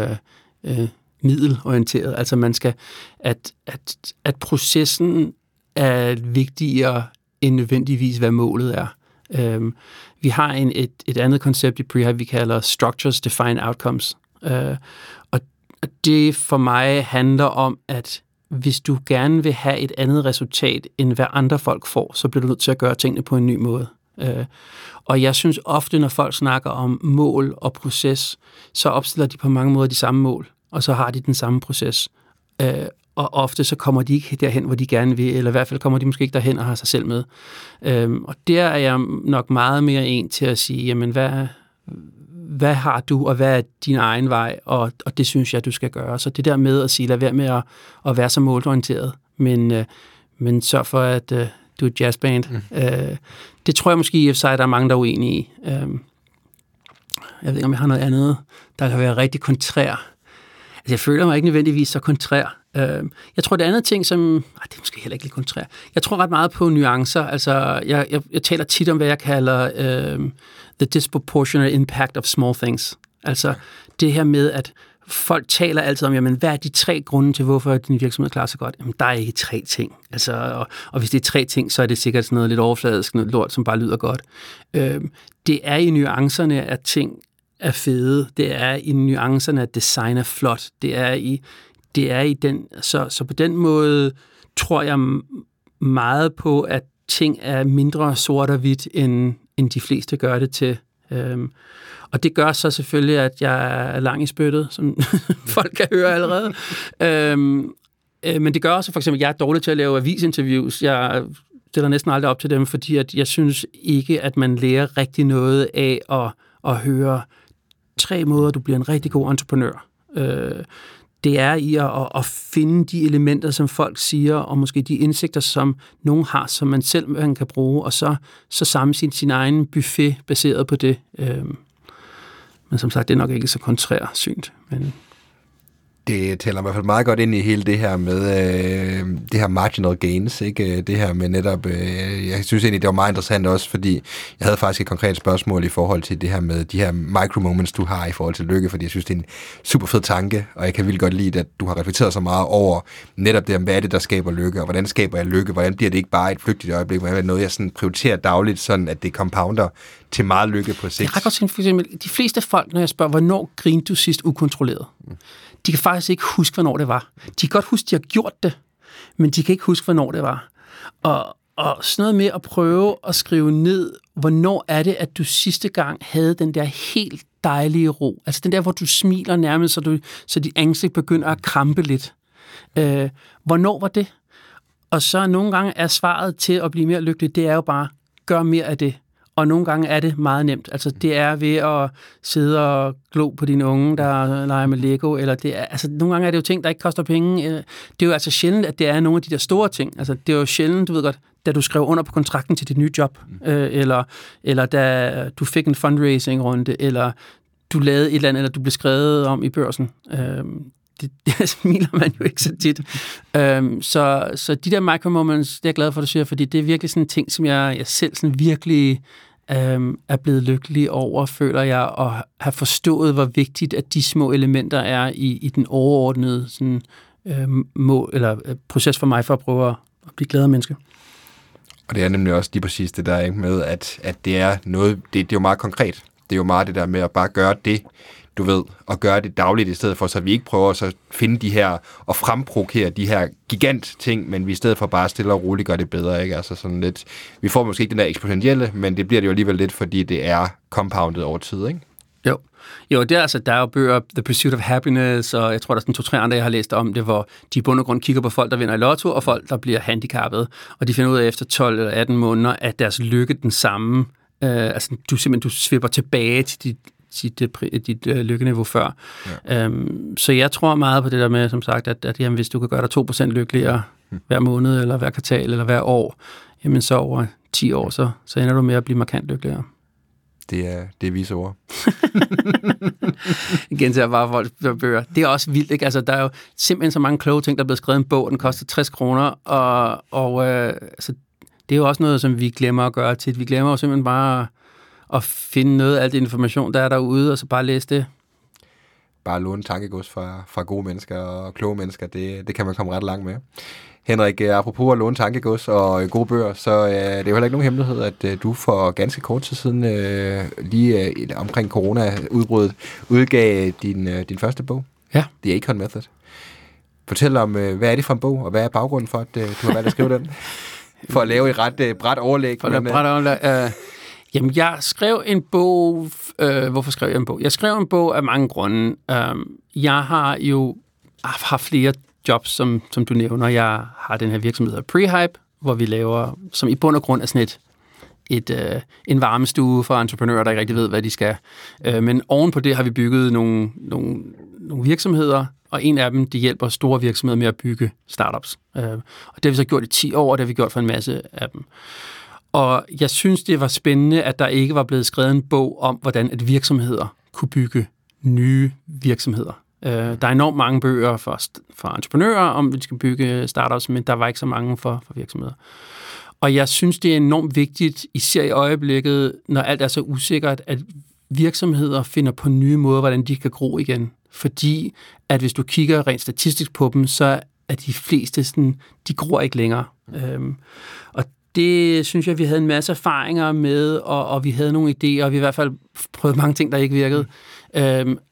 middelorienteret. Altså man skal, at processen er vigtigere end nødvendigvis, hvad målet er. Vi har et andet koncept i Prehype, vi kalder Structures Define Outcomes. Og det for mig handler om, at hvis du gerne vil have et andet resultat, end hvad andre folk får, så bliver du nødt til at gøre tingene på en ny måde. Og jeg synes ofte, når folk snakker om mål og proces, så opstiller de på mange måder de samme mål, og så har de den samme proces. Og ofte så kommer de ikke derhen, hvor de gerne vil, eller i hvert fald kommer de måske ikke derhen og har sig selv med. Og der er jeg nok meget mere en til at sige, jamen hvad har du, og hvad er din egen vej, og det synes jeg, du skal gøre. Så det der med at sige, lad være med at være så målorienteret, men sørg for, at du er et jazzband. Mm. Det tror jeg måske i og for sig, der er mange, der er uenige i. Jeg ved ikke, om jeg har noget andet, der kan være rigtig kontrær. Altså, jeg føler mig ikke nødvendigvis så kontrær. Jeg tror, det andet ting, som... det er måske heller ikke lidt kontrær. Jeg tror ret meget på nuancer. Altså, jeg taler tit om, hvad jeg kalder the disproportionate impact of small things. Altså, det her med, at folk taler altid om, jamen, hvad er de tre grunde til, hvorfor din virksomhed klarer sig godt? Jamen, der er ikke tre ting. Altså, og hvis det er tre ting, så er det sikkert sådan noget lidt overfladisk, noget lort, som bare lyder godt. Det er i nuancerne, at ting er fede. Det er i nuancerne, at design er flot. Det er i den, så på den måde tror jeg meget på, at ting er mindre sort og hvidt, end de fleste gør det til. Og det gør så selvfølgelig, at jeg er lang i spyttet, som folk kan høre allerede. Men det gør også, for eksempel, at jeg er dårlig til at lave avisinterviews. Jeg stiller næsten aldrig op til dem, fordi at jeg synes ikke, at man lærer rigtig noget af at høre 3 måder, du bliver en rigtig god entreprenør. det er i at finde de elementer, som folk siger, og måske de indsigter, som nogen har, som man selv kan bruge, og så samle sin egen buffet baseret på det. Men som sagt, det er nok ikke så kontrær synt, men... Det tæller i hvert fald meget godt ind i hele det her med det her marginal gains, ikke? Det her med netop, jeg synes egentlig, det var meget interessant også, fordi jeg havde faktisk et konkret spørgsmål i forhold til det her med de her micromoments, du har i forhold til lykke, fordi jeg synes, det er en super fed tanke, og jeg kan vildt godt lide, at du har reflekteret så meget over netop det her, hvad er det, der skaber lykke, og hvordan skaber jeg lykke, hvordan bliver det ikke bare et flygtigt øjeblik, hvordan er det noget, jeg sådan prioriterer dagligt, sådan at det compounder til meget lykke på sigt. Jeg har godt tænkt, for eksempel, de fleste folk, når jeg spørger, hvornår griner du sidst ukontrolleret? De kan faktisk ikke huske, hvornår det var. De kan godt huske, de har gjort det, men de kan ikke huske, hvornår det var. Og sådan noget med at prøve at skrive ned, hvornår er det, at du sidste gang havde den der helt dejlige ro. Altså den der, hvor du smiler nærmest, så dit ansigt begynder at krampe lidt. Hvornår var det? Og så nogle gange er svaret til at blive mere lykkelig, det er jo bare, gør mere af det. Og nogle gange er det meget nemt. Altså, det er ved at sidde og glo på dine unge, der leger med Lego, eller det er, altså, nogle gange er det jo ting, der ikke koster penge. Det er jo altså sjældent, at det er nogle af de der store ting. Altså, det er jo sjældent, du ved godt, da du skrev under på kontrakten til dit nye job, eller da du fik en fundraising-runde, eller du lavede et eller andet, eller du blev skrevet om i Børsen. Det smiler man jo ikke så tit. Så de der micromoments, det er jeg glad for, at du siger, fordi det er virkelig sådan en ting, som jeg selv sådan virkelig er blevet lykkelig over, føler jeg, og har forstået, hvor vigtigt, at de små elementer er i den overordnede sådan, proces for mig, for at prøve at blive gladere menneske. Og det er nemlig også lige præcis det der, ikke, med, at det er noget, det er jo meget konkret. Det er jo meget det der med at bare gøre det, du ved, og gøre det dagligt i stedet for, så vi ikke prøver at så finde de her, og fremprovokere de her gigant ting, men vi i stedet for bare stille og roligt gør det bedre, ikke? Altså sådan lidt, vi får måske ikke den der eksponentielle, men det bliver det jo alligevel lidt, fordi det er compoundet over tid, ikke? Jo, det er altså, der er jo bøger, The Pursuit of Happiness, og jeg tror, der er sådan 2-3 andre, jeg har læst om det, hvor de i bund og grund kigger på folk, der vinder i lotto, og folk, der bliver handicappede, og de finder ud af efter 12 eller 18 måneder, at deres lykke den samme, altså du svipper tilbage til dit lykkeniveau før. Ja. Så jeg tror meget på det der med, som sagt, at jamen, hvis du kan gøre dig 2% lykkeligere hver måned, eller hver kvartal, eller hver år, jamen så over 10 år, så ender du med at blive markant lykkeligere. Det er vise ord. Igen til at bare folk bøger. Det er også vildt, ikke? Altså, der er jo simpelthen så mange kloge ting, der er blevet skrevet en bog, den koster 60 kroner, og altså, det er jo også noget, som vi glemmer at gøre tit. Vi glemmer jo simpelthen bare og finde noget af alt information, der er derude, og så bare læse det. Bare låne tankegods fra gode mennesker og kloge mennesker, det kan man komme ret langt med. Henrik, apropos at låne tankegods og gode bøger, så det er jo heller ikke nogen hemmelighed, at du for ganske kort tid siden, lige omkring corona-udbruddet, udgav din første bog, ja. The Acorn Method. Fortæl om, hvad er det for en bog, og hvad er baggrunden for, at du har valgt at skrive den? For at lave et ret bredt overlæg. Jamen, jeg skrev en bog... hvorfor skrev jeg en bog? Jeg skrev en bog af mange grunde. Jeg har jo haft flere jobs, som du nævner. Jeg har den her virksomhed, der Prehype, hvor vi laver, som i bund og grund er sådan en varmestue for entreprenører, der ikke rigtig ved, hvad de skal. Men ovenpå det har vi bygget nogle virksomheder, og en af dem, det hjælper store virksomheder med at bygge startups. Og det har vi så gjort i 10 år, og det har vi gjort for en masse af dem. Og jeg synes, det var spændende, at der ikke var blevet skrevet en bog om, hvordan at virksomheder kunne bygge nye virksomheder. Der er enormt mange bøger for entreprenører om, at de skal bygge startups, men der var ikke så mange for virksomheder. Og jeg synes, det er enormt vigtigt, især i øjeblikket, når alt er så usikkert, at virksomheder finder på nye måder, hvordan de kan gro igen. Fordi at hvis du kigger rent statistisk på dem, så er de fleste sådan, de gror ikke længere. Og det synes jeg, vi havde en masse erfaringer med, og vi havde nogle idéer, og vi i hvert fald prøvede mange ting, der ikke virkede.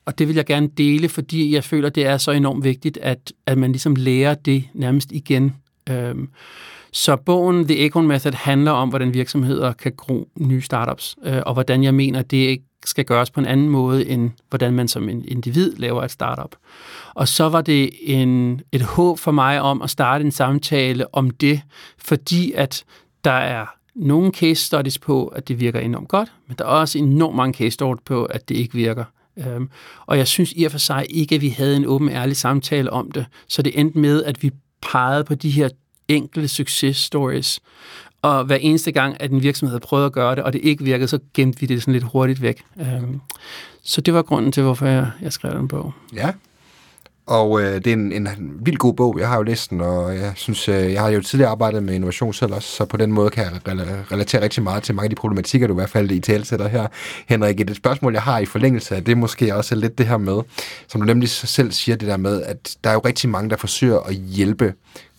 Og det vil jeg gerne dele, fordi jeg føler, det er så enormt vigtigt, at man ligesom lærer det nærmest igen. Så bogen The Acorn Method handler om, hvordan virksomheder kan gro nye startups, og hvordan jeg mener, det ikke skal gøres på en anden måde, end hvordan man som en individ laver et startup. Og så var det et håb for mig om at starte en samtale om det, fordi at der er nogle case studies på, at det virker enormt godt, men der er også enormt mange case studies på, at det ikke virker. Og jeg synes i og for sig ikke, at vi havde en åben, ærlig samtale om det. Så det endte med, at vi pegede på de her enkelte success stories. Og hver eneste gang, at en virksomhed havde prøvet at gøre det, og det ikke virkede, så gemte vi det sådan lidt hurtigt væk. Så det var grunden til, hvorfor jeg skrev den bog. Ja, og det er en vildt god bog. Jeg har jo læst den, og jeg synes, jeg har jo tidligere arbejdet med innovation selv også, så på den måde kan jeg relatere rigtig meget til mange af de problematikker, du i hvert fald i tale sætter her. Henrik, et spørgsmål, jeg har i forlængelse af det, måske også lidt det her med, som du nemlig selv siger det der med, at der er jo rigtig mange, der forsøger at hjælpe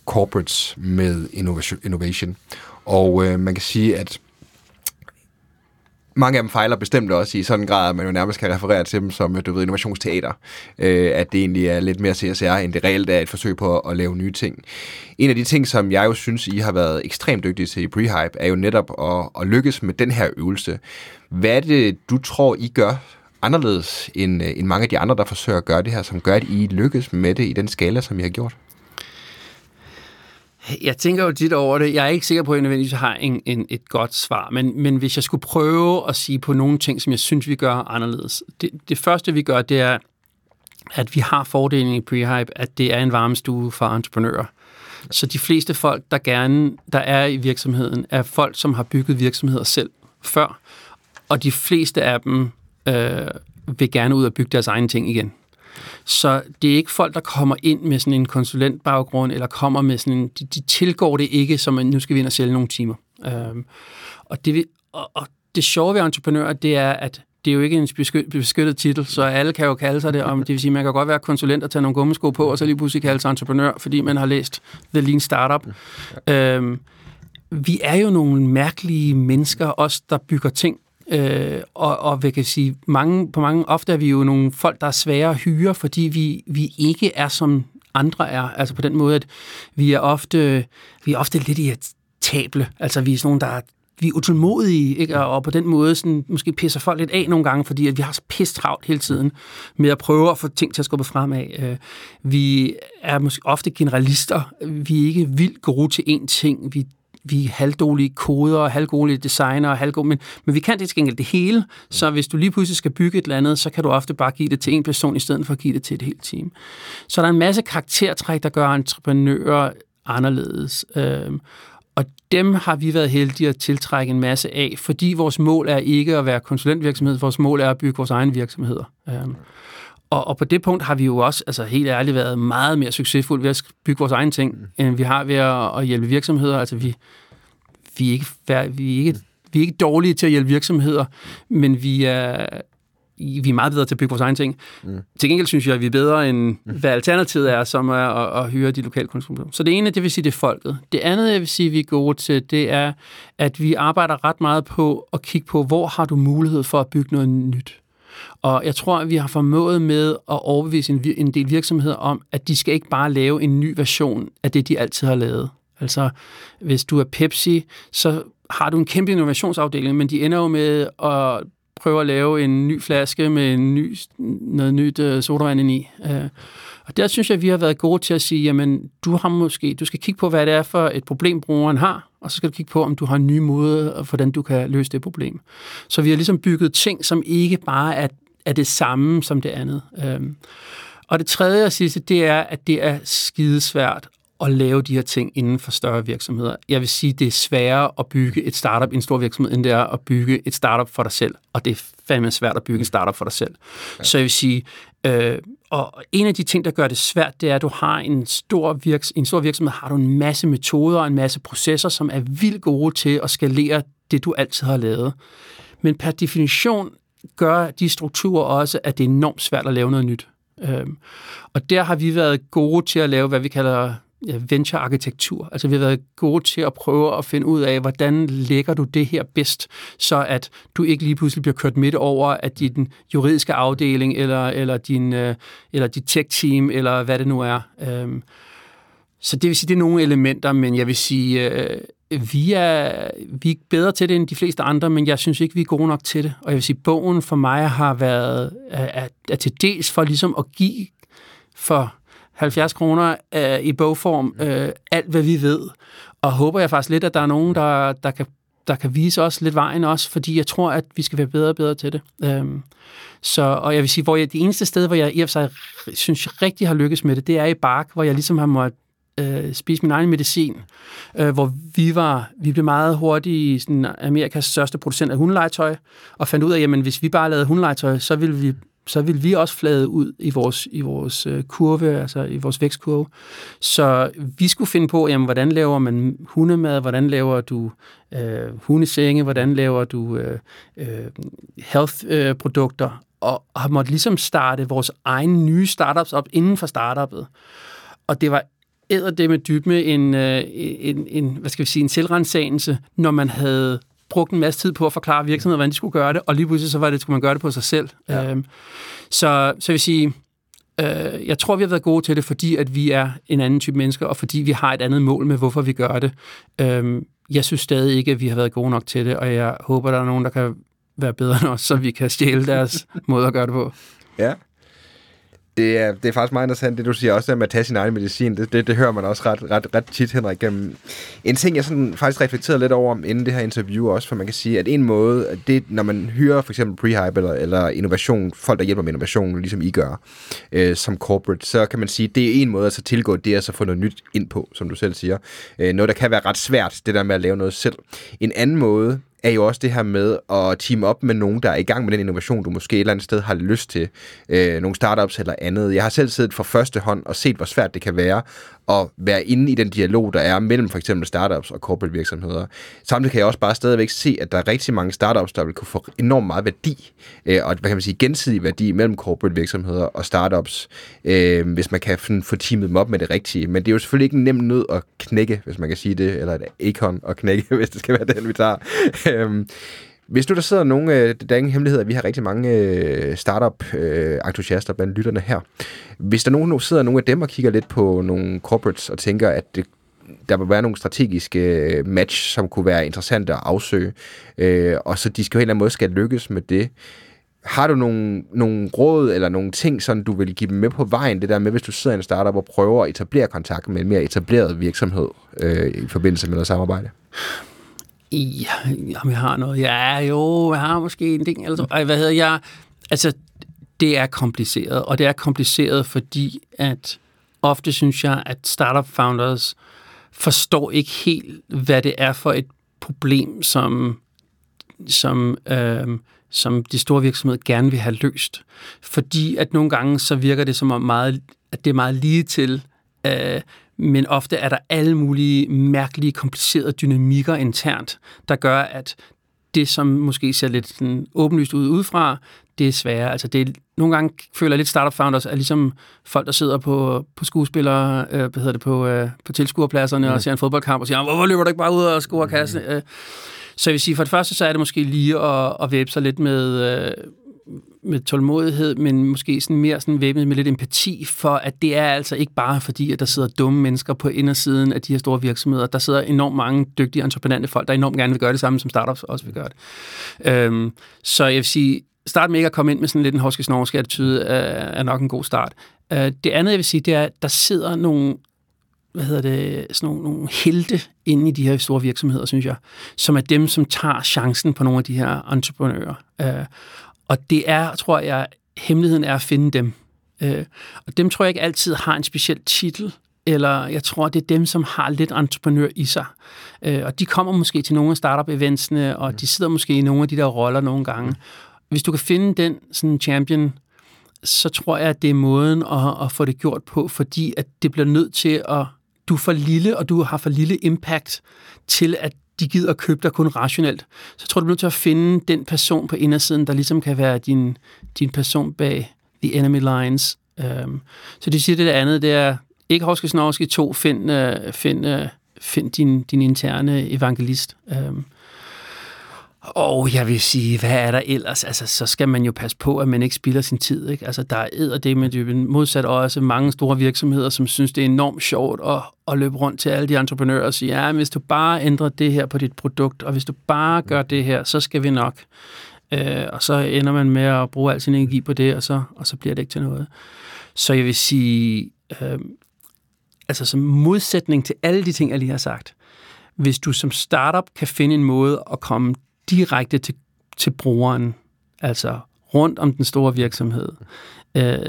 corporates med innovation. Og man kan sige, at mange af dem fejler bestemt også i sådan en grad, at man jo nærmest kan referere til dem som, du ved, innovationsteater. At det egentlig er lidt mere CSR, end det reelt er et forsøg på at lave nye ting. En af de ting, som jeg jo synes, I har været ekstremt dygtige til i Prehype, er jo netop at lykkes med den her øvelse. Hvad er det, du tror, I gør anderledes end mange af de andre, der forsøger at gøre det her, som gør, at I lykkes med det i den skala, som I har gjort? Jeg tænker jo tit over det. Jeg er ikke sikker på, at jeg nødvendigvis har et godt svar, men hvis jeg skulle prøve at sige på nogle ting, som jeg synes, vi gør anderledes. Det første, vi gør, det er, at vi har fordelen i Prehype, at det er en varmestue for entreprenører. Så de fleste folk, der er i virksomheden, er folk, som har bygget virksomheder selv før, og de fleste af dem vil gerne ud og bygge deres egne ting igen. Så det er ikke folk, der kommer ind med sådan en konsulentbaggrund, eller kommer med sådan en... De tilgår det ikke, som nu skal vi ind og sælge nogle timer. Og det sjove ved entreprenører, det er, at det er jo ikke en beskyttet titel, så alle kan jo kalde sig det. Og det vil sige, man kan godt være konsulent og tage nogle gummisko på, og så lige pludselig kalde sig entreprenør, fordi man har læst The Lean Startup. Vi er jo nogle mærkelige mennesker, os der bygger ting. Og vi kan sige, ofte er vi jo nogle folk, der er svære at hyre, fordi vi ikke er som andre er. Altså på den måde, at vi er ofte lidt irritable. Altså vi er sådan nogle, vi er utålmodige, ikke? Og på den måde sådan, måske pisser folk lidt af nogle gange, fordi at vi har så pisse travlt hele tiden med at prøve at få ting til at skubbe fremad. Vi er måske ofte generalister. Vi er ikke vildt gode til én ting. Vi er halvdårlige koder, halvgode designer, men vi kan det til gengæld det hele, så hvis du lige pludselig skal bygge et eller andet, så kan du ofte bare give det til en person, i stedet for at give det til et helt team. Så der er en masse karaktertræk, der gør entreprenører anderledes, og dem har vi været heldige at tiltrække en masse af, fordi vores mål er ikke at være konsulentvirksomhed, vores mål er at bygge vores egne virksomheder. Og på det punkt har vi jo også, altså helt ærligt, været meget mere succesfulde ved at bygge vores egne ting, end vi har ved at hjælpe virksomheder. Altså vi er ikke dårlige til at hjælpe virksomheder, men vi er meget bedre til at bygge vores egne ting. Mm. Til gengæld synes jeg, at vi er bedre end, hvad alternativet er, som er at hyre de lokale konsulenter. Så det ene, det vil sige, det er folket. Det andet, jeg vil sige, vi er gode til, det er, at vi arbejder ret meget på at kigge på, hvor har du mulighed for at bygge noget nyt. Og jeg tror, at vi har formået med at overbevise en del virksomheder om, at de skal ikke bare lave en ny version af det, de altid har lavet. Altså, hvis du er Pepsi, så har du en kæmpe innovationsafdeling, men de ender jo med at prøve at lave en ny flaske med noget nyt sodavand i. Og der synes jeg, at vi har været gode til at sige, jamen, du skal kigge på, hvad det er for et problem, brugeren har, og så skal du kigge på, om du har en ny måde, og hvordan du kan løse det problem. Så vi har ligesom bygget ting, som ikke bare er det samme som det andet. Og det tredje og sidste, det er, at det er skidesvært at lave de her ting inden for større virksomheder. Jeg vil sige, det er sværere at bygge et startup i en stor virksomhed, end det er at bygge et startup for dig selv. Og det er fandme svært at bygge en startup for dig selv. Okay. Så jeg vil sige, og en af de ting, der gør det svært, det er, at du har en stor virksomhed, har du en masse metoder og en masse processer, som er vildt gode til at skalere det, du altid har lavet. Men per definition gør de strukturer også, at det er enormt svært at lave noget nyt. Og der har vi været gode til at lave, hvad vi kalder venture-arkitektur. Altså, vi har været gode til at prøve at finde ud af, hvordan lægger du det her bedst, så at du ikke lige pludselig bliver kørt midt over af din juridiske afdeling, eller dit tech-team, eller hvad det nu er. Så det vil sige, det er nogle elementer, men jeg vil sige, vi er bedre til det end de fleste andre, men jeg synes ikke, vi er gode nok til det. Og jeg vil sige, bogen for mig har været at til dels for ligesom at give for 70 kroner i bogform, alt hvad vi ved. Og håber jeg faktisk lidt, at der er nogen, der kan der kan vise os lidt vejen også, fordi jeg tror, at vi skal være bedre og bedre til det. Så, og jeg vil sige, hvor jeg, det eneste sted, hvor jeg i og for sig synes, jeg rigtig har lykkes med det, det er i Bark, hvor jeg ligesom har måttet spise min egen medicin, hvor vi blev meget hurtige sådan Amerikas største producent af hundelegetøj, og fandt ud af, jamen hvis vi bare lavede hundelegetøj, så ville vi også flade ud i vores kurve, altså i vores vækstkurve. Så vi skulle finde på, jamen, hvordan laver man hundemad, hvordan laver du hundesenge, hvordan laver du health-produkter, og har måttet ligesom starte vores egne nye startups op inden for startuppet. Og det var med dybt med en hvad skal vi sige, en selvrensagelse, når man havde brugt en masse tid på at forklare virksomheder, hvordan de skulle gøre det, og lige pludselig så var det, skulle man gøre det på sig selv. Ja. Så jeg vil sige, jeg tror, vi har været gode til det, fordi at vi er en anden type mennesker, og fordi vi har et andet mål med, hvorfor vi gør det. Jeg synes stadig ikke, at vi har været gode nok til det, og jeg håber, der er nogen, der kan være bedre end os, så vi kan stjæle deres måde at gøre det på. Ja. Det er faktisk meget interessant, det du siger også, at man tager sin egen medicin. Det hører man også ret tit, Henrik. En ting, jeg sådan faktisk reflekterede lidt over inden det her interview også, for man kan sige, at en måde, det, når man hyrer for eksempel Prehype eller innovation, folk, der hjælper med innovation, ligesom I gør, som corporate, så kan man sige, at det er en måde at så tilgå det, at så få noget nyt ind på, som du selv siger. Noget, der kan være ret svært, det der med at lave noget selv. En anden måde er jo også det her med at teame op med nogen, der er i gang med den innovation, du måske et eller andet sted har lyst til. Nogle startups eller andet. Jeg har selv siddet fra første hånd og set, hvor svært det kan være at være inde i den dialog, der er mellem for eksempel startups og corporate virksomheder. Samtidig kan jeg også bare stadigvæk se, at der er rigtig mange startups, der vil kunne få enormt meget værdi, og hvad kan man sige, gensidig værdi mellem corporate virksomheder og startups, hvis man kan få teamet dem op med det rigtige. Men det er jo selvfølgelig ikke en nem nød at knække, hvis man kan sige det, eller et acorn at knække, hvis det skal være den, vi tager. Hvis nu der sidder nogen, der er ingen hemmelighed, at vi har rigtig mange startup-entusiaster blandt lytterne her. Hvis der nu sidder nogen af dem og kigger lidt på nogle corporates og tænker, at der vil være nogle strategiske match, som kunne være interessante at afsøge, og så de skal jo en eller anden måde skal lykkes med det. Har du nogle råd eller nogle ting, sådan du vil give dem med på vejen, det der med, hvis du sidder i en startup og prøver at etablere kontakt med en mere etableret virksomhed i forbindelse med noget samarbejde? Jamen, jeg har noget. Ja, jo, jeg har måske en ting. Altså, altså, det er kompliceret, og det er kompliceret, fordi at ofte synes jeg, at startup-founders forstår ikke helt, hvad det er for et problem, som de store virksomheder gerne vil have løst. Fordi at nogle gange, så virker det som om meget, at det er meget lige til, men ofte er der alle mulige mærkelige, komplicerede dynamikker internt, der gør, at det, som måske ser lidt sådan åbenlyst ud udefra, det er sværere. Altså nogle gange føler jeg lidt startup-founders er ligesom folk, der sidder på skuespillere, på tilskuerpladserne og ser en fodboldkamp og siger, hvorfor løber du ikke bare ud og scorer kassen? Så jeg vil sige, for det første, så er det måske lige at væbe sig lidt med tålmodighed, men måske sådan mere sådan væbnet med lidt empati for, at det er altså ikke bare fordi, at der sidder dumme mennesker på indersiden af de her store virksomheder. Der sidder enormt mange dygtige entreprenante folk, der enormt gerne vil gøre det samme, som startups også vil gøre det. Så jeg vil sige, start med ikke at komme ind med sådan lidt en horske-snorske attitude er nok en god start. Det andet, jeg vil sige, det er, at der sidder nogle nogle helte inde i de her store virksomheder, synes jeg, som er dem, som tager chancen på nogle af de her entreprenører. Og det er, tror jeg, hemmeligheden er at finde dem. Og dem tror jeg ikke altid har en speciel titel, eller jeg tror, det er dem, som har lidt entreprenør i sig. Og de kommer måske til nogle af startup-eventsene, og de sidder måske i nogle af de der roller nogle gange. Hvis du kan finde den sådan champion, så tror jeg, at det er måden at få det gjort på, fordi at det bliver nødt til at... Du er for lille, og du har for lille impact til, at de gider at købe dig kun rationelt. Så tror du, bliver nødt til at finde den person på indersiden, der ligesom kan være din person bag the enemy lines. Så de siger, det andet, det er ikke horske-snorske, find din interne evangelist. Og jeg vil sige, hvad er der ellers? Altså, så skal man jo passe på, at man ikke spilder sin tid, ikke? Altså, der er eddermame modsat også mange store virksomheder, som synes, det er enormt sjovt at løbe rundt til alle de entreprenører og sige, ja, hvis du bare ændrer det her på dit produkt, og hvis du bare gør det her, så skal vi nok. Og så ender man med at bruge al sin energi på det, og så bliver det ikke til noget. Så jeg vil sige, altså som modsætning til alle de ting, jeg lige har sagt, hvis du som startup kan finde en måde at komme direkte til brugeren, altså rundt om den store virksomhed,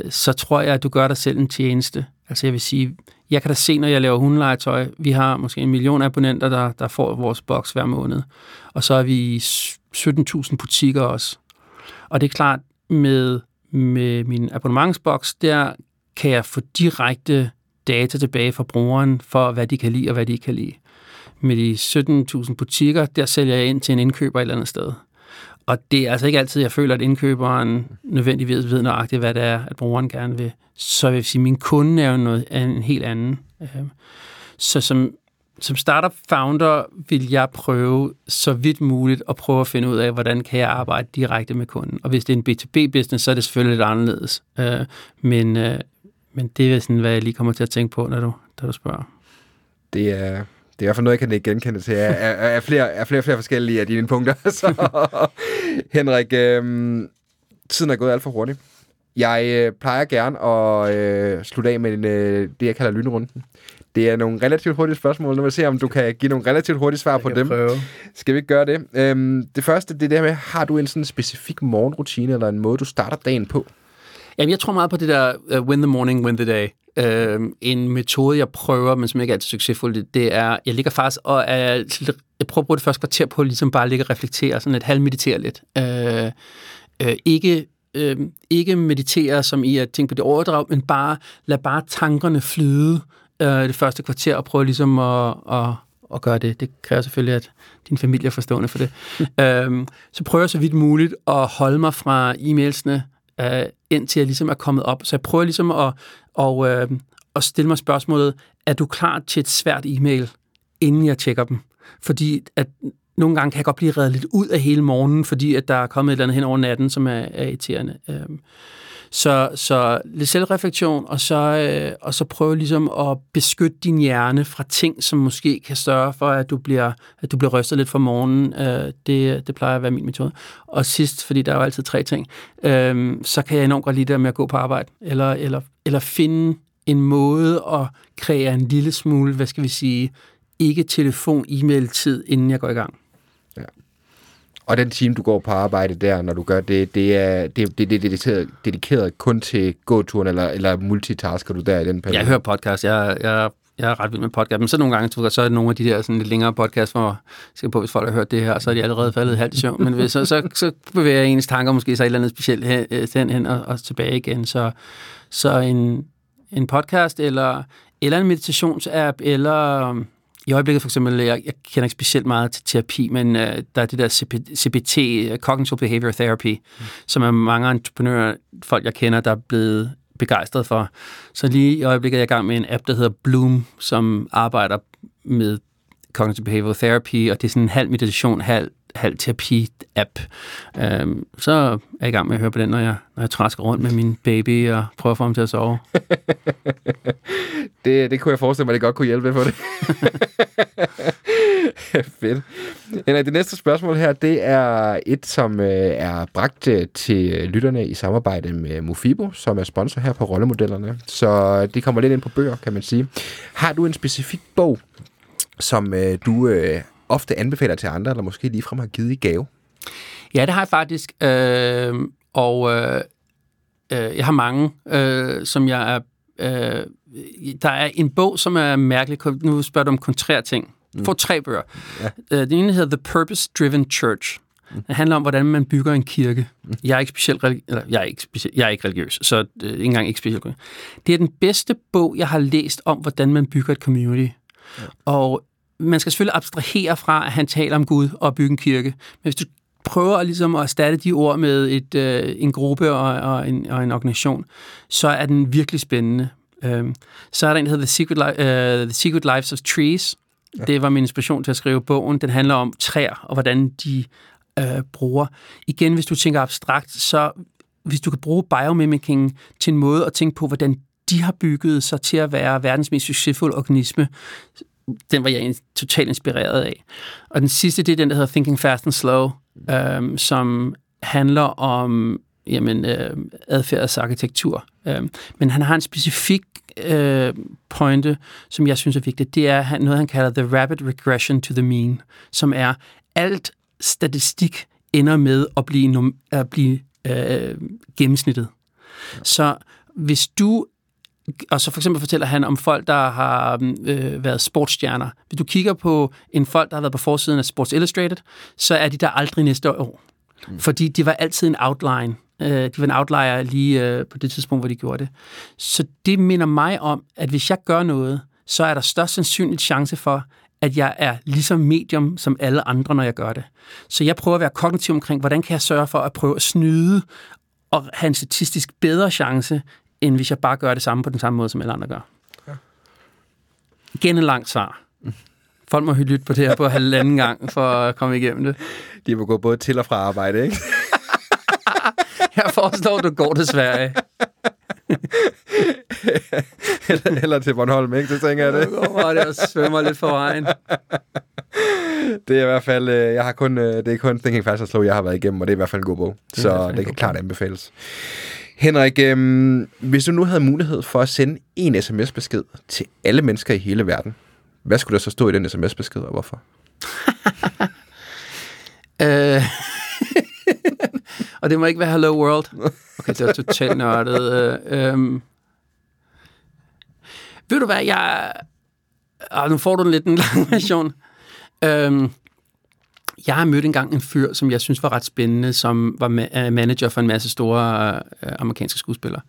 så tror jeg, at du gør dig selv en tjeneste. Altså jeg vil sige, jeg kan da se, når jeg laver hundelegetøj, vi har måske 1 million abonnenter, der får vores boks hver måned, og så er vi 17.000 butikker også. Og det er klart, med min abonnementsboks, der kan jeg få direkte data tilbage fra brugeren for, hvad de kan lide og hvad de ikke kan lide. Med de 17.000 butikker, der sælger jeg ind til en indkøber et eller andet sted. Og det er altså ikke altid, jeg føler, at indkøberen nødvendigvis ved nøjagtigt, hvad det er, at brugeren gerne vil. Så jeg vil sige, at min kunde er jo noget, er en helt anden. Så som startup-founder vil jeg prøve så vidt muligt at prøve at finde ud af, hvordan kan jeg arbejde direkte med kunden. Og hvis det er en B2B-business, så er det selvfølgelig lidt anderledes. Men det er sådan, hvad jeg lige kommer til at tænke på, når du spørger. Det er i hvert fald noget, jeg kan ikke genkende til. Er flere forskellige af dine punkter. Så, Henrik, tiden er gået alt for hurtigt. Jeg plejer gerne at slutte af med det, jeg kalder lynrunden. Det er nogle relativt hurtige spørgsmål. Nu vil jeg se, om du kan give nogle relativt hurtige svar på dem. Prøve. Skal vi ikke gøre det? Det første, det er det her med, har du en sådan specifik morgenrutine, eller en måde, du starter dagen på? Jamen, jeg tror meget på det der win the morning, win the day. En metode, jeg prøver, men som ikke er altid succesfuldt, det er, jeg ligger faktisk og jeg prøver at bruge det første kvarter på, ligesom bare ligge og reflektere, sådan et halvmeditere lidt. Ikke meditere, som i at tænke på det overdrag, men bare lad bare tankerne flyde det første kvarter, og prøve ligesom at gøre det. Det kræver selvfølgelig, at din familie er forstående for det. Så prøver jeg så vidt muligt at holde mig fra e-mailsene, indtil jeg ligesom er kommet op. Så jeg prøver ligesom at stille mig spørgsmålet, er du klar til et svært e-mail, inden jeg tjekker dem? Fordi at nogle gange kan jeg godt blive reddet lidt ud af hele morgenen, fordi at der er kommet et eller andet hen over natten, som er irriterende. Så lidt selvreflektion, og så prøve ligesom at beskytte din hjerne fra ting, som måske kan sørge for, at du bliver rystet lidt fra morgenen. Det plejer at være min metode. Og sidst, fordi der er jo altid 3 ting, så kan jeg enormt godt lide det med at gå på arbejde, eller finde en måde at kreere en lille smule, hvad skal vi sige, ikke telefon-e-mail-tid, inden jeg går i gang. Ja. Og den time, du går på arbejde der, når du gør det, det er dedikeret kun til gåturen, eller multitasker du der i den periode? Jeg hører podcast. Jeg er ret vild med podcast, men så nogle gange, så er det nogle af de der sådan lidt længere podcasts, hvor jeg skal på, hvis folk har hørt det her, så er de allerede faldet halvt i søvn, men hvis, så bevæger ens tanker måske så et eller andet specielt hen og tilbage igen. Så en podcast, eller en meditationsapp, eller... I øjeblikket for eksempel, jeg kender ikke specielt meget til terapi, men der er det der CBT, Cognitive Behavior Therapy, som er mange entreprenører, folk jeg kender, der er blevet begejstret for. Så lige i øjeblikket er jeg i gang med en app, der hedder Bloom, som arbejder med Cognitive Behavior Therapy, og det er sådan en halv meditation, halv terapi-app. Så er jeg i gang med at høre på den, når jeg trasker rundt med min baby og prøver at få ham til at sove. det kunne jeg forestille mig, at det godt kunne hjælpe på det. Fedt. Henrik, det næste spørgsmål her, det er et, som er bragt til lytterne i samarbejde med Mofibo, som er sponsor her på Rollemodellerne. Så det kommer lidt ind på bøger, kan man sige. Har du en specifik bog, som du... ofte anbefaler til andre, eller måske ligefrem har givet i gave? Ja, det har jeg faktisk. Jeg har mange, som jeg er... der er en bog, som er mærkelig. Nu spørger du om kontrære ting. Få 3 bøger. Ja. Den ene hedder The Purpose Driven Church. Det handler om, hvordan man bygger en kirke. Jeg er ikke specielt religiøs, så ikke engang ikke specielt religiøs. Det er den bedste bog, jeg har læst om, hvordan man bygger et community. Ja. Og man skal selvfølgelig abstrahere fra, at han taler om Gud og bygge en kirke. Men hvis du prøver ligesom at erstatte de ord med en gruppe og en organisation, så er den virkelig spændende. Så er der en, der hedder The Secret Lives of Trees. Ja. Det var min inspiration til at skrive bogen. Den handler om træer og hvordan de bruger. Igen, hvis du tænker abstrakt, så hvis du kan bruge biomimicking til en måde at tænke på, hvordan de har bygget sig til at være verdens mest succesfulde organisme, den var jeg totalt inspireret af. Og den sidste, det er den, der hedder Thinking Fast and Slow, som handler om adfærdsarkitektur. Men han har en specifik pointe, som jeg synes er vigtigt, det er noget, han kalder the rapid regression to the mean, som er, alt statistik ender med at blive gennemsnittet. Ja. Så hvis du, og så for eksempel fortæller han om folk, der har været sportsstjerner. Hvis du kigger på en folk, der har været på forsiden af Sports Illustrated, så er de der aldrig næste år. Mm. Fordi de var altid en outline. De var en outlier lige på det tidspunkt, hvor de gjorde det. Så det minder mig om, at hvis jeg gør noget, så er der størst sandsynlig chance for, at jeg er ligesom medium som alle andre, når jeg gør det. Så jeg prøver at være kognitiv omkring, hvordan kan jeg sørge for at prøve at snyde og have en statistisk bedre chance, end hvis jeg bare gør det samme på den samme måde, som alle andre gør. Ja. Igen en langt svar. Folk må lytte på det her på halvanden gang, for at komme igennem det. De må gå både til og fra arbejde, ikke? Jeg forstår, du går til Sverige. Eller til Bornholm, ikke? Det tænker jeg det. Jeg svømmer lidt for vejen. Det er i hvert fald, det er kun Thinking Fast and Slow, jeg har været igennem, og det er i hvert fald en god bog. Så det kan klart anbefales. Henrik, hvis du nu havde mulighed for at sende en sms-besked til alle mennesker i hele verden, hvad skulle der så stå i den sms-besked, og hvorfor? Og det må ikke være Hello World. Okay, det var totalt nørdet. Ved du hvad, jeg... nu får du lidt en lang version. Jeg har mødt engang en fyr, som jeg synes var ret spændende, som var manager for en masse store amerikanske skuespillere.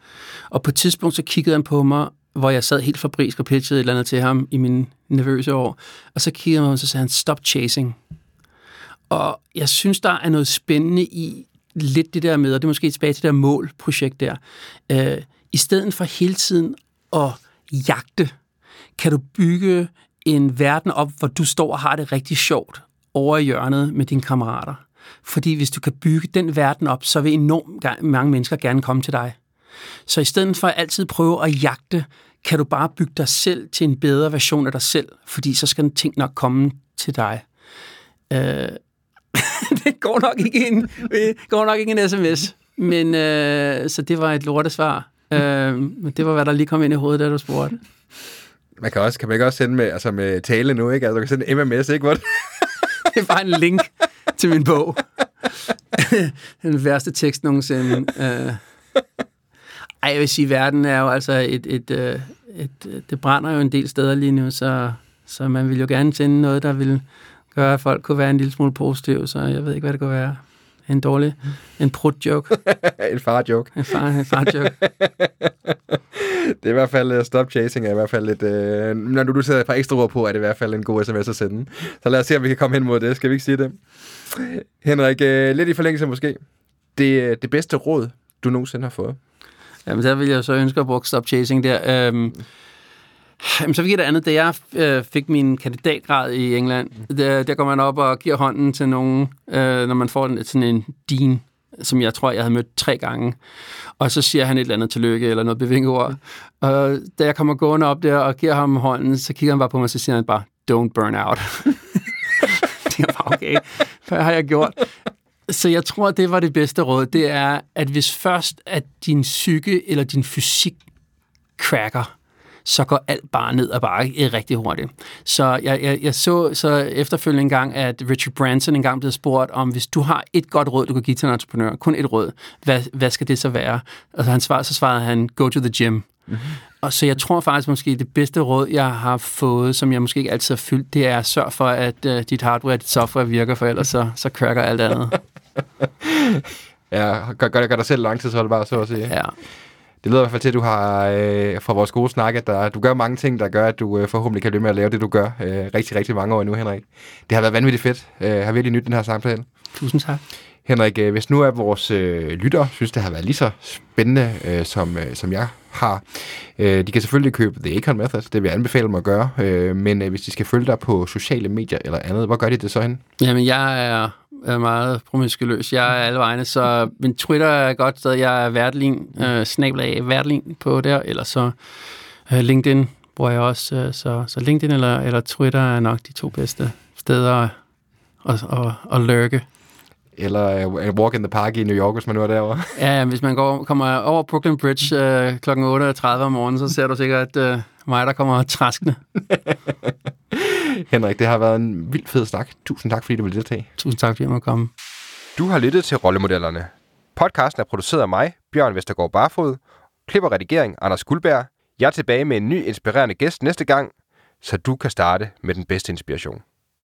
Og på et tidspunkt så kiggede han på mig, hvor jeg sad helt fabrisk og pitchede et eller andet til ham i mine nervøse år. Og så kiggede han på mig, og så sagde han, stop chasing. Og jeg synes, der er noget spændende i lidt det der med, og det er måske tilbage til det der målprojekt der. I stedet for hele tiden at jagte, kan du bygge en verden op, hvor du står og har det rigtig sjovt over i hjørnet med dine kammerater. Fordi hvis du kan bygge den verden op, så vil enormt mange mennesker gerne komme til dig. Så i stedet for at altid prøve at jagte, kan du bare bygge dig selv til en bedre version af dig selv, fordi så skal ting nok komme til dig. Det går nok ikke en sms, men så det var et lortesvar. Men det var, hvad der lige kom ind i hovedet, da du spurgte. Kan man ikke også sende med tale nu, ikke? Altså, du kan sende MMS, ikke? Hvor det er bare en link til min bog. Den værste tekst nogensinde. Jeg vil sige, verden er jo altså det brænder jo en del steder lige nu, så man vil jo gerne sende noget, der vil gøre, at folk kunne være en lille smule positive, så jeg ved ikke, hvad det kunne være. En prut-joke. En far-joke. En far-joke. Det er i hvert fald stop chasing, er i hvert fald lidt... når du sætter et par ekstra ord på, er det i hvert fald en god sms at sende. Så lad os se, om vi kan komme hen mod det. Skal vi ikke sige det? Henrik, lidt i forlængelse måske. Det bedste råd, du nogensinde har fået? Jamen, der vil jeg så ønske at bruge stop chasing der. Så fik jeg det andet, da jeg fik min kandidatgrad i England, der går man op og giver hånden til nogen, når man får sådan en dean, som jeg tror, jeg havde mødt 3 gange. Og så siger han et eller andet tillykke, eller noget bevinkeord. Og da jeg kommer gående op der og giver ham hånden, så kigger han bare på mig, og så siger han bare, don't burn out. Det er bare okay. Hvad har jeg gjort? Så jeg tror, det var det bedste råd. Det er, at hvis først, at din psyke eller din fysik cracker, så går alt bare ned og bare rigtig hurtigt. Så jeg så efterfølgende en gang, at Richard Branson en gang blev spurgt om, hvis du har et godt råd, du kan give til en entreprenør, kun et råd, hvad skal det så være? Og så svarede han, go to the gym. Mm-hmm. Og så jeg tror faktisk måske, det bedste råd, jeg har fået, som jeg måske ikke altid har fyldt, det er, sørg for, at dit hardware og dit software virker, for ellers så cracker alt andet. Ja, gør dig selv langtidsholdbar, så at sige. Ja. Det lyder i hvert fald til, at du har fra vores gode snak, at du gør mange ting, der gør, at du forhåbentlig kan blive med at lave det, du gør rigtig, rigtig mange år nu, Henrik. Det har været vanvittigt fedt. Har virkelig nydt den her samtale. Tusind tak. Henrik, hvis nu er vores lytter, synes det har været lige så spændende, som jeg har. De kan selvfølgelig købe The Acorn Method, det vil jeg anbefale dem at gøre. Men hvis de skal følge dig på sociale medier eller andet, hvor gør de det så hen? Jamen, jeg er meget promiskuløs. Jeg er alle vegne, så min Twitter er godt sted. Jeg er Werdelin, @Werdelin på der, eller så LinkedIn bruger jeg også. Så LinkedIn eller Twitter er nok de 2 bedste steder at lurke. eller Walk in the Park i New York, hvis man nu er derovre. Ja, hvis man kommer over Brooklyn Bridge kl. 8.30 om morgenen, så ser du sikkert mig, der kommer traskende. Henrik, det har været en vildt fed snak. Tusind tak, fordi du ville deltage. Tusind tak, fordi jeg måtte komme. Du har lyttet til Rollemodellerne. Podcasten er produceret af mig, Bjørn Vestergaard Barfod, klip og redigering Anders Guldberg. Jeg er tilbage med en ny inspirerende gæst næste gang, så du kan starte med den bedste inspiration.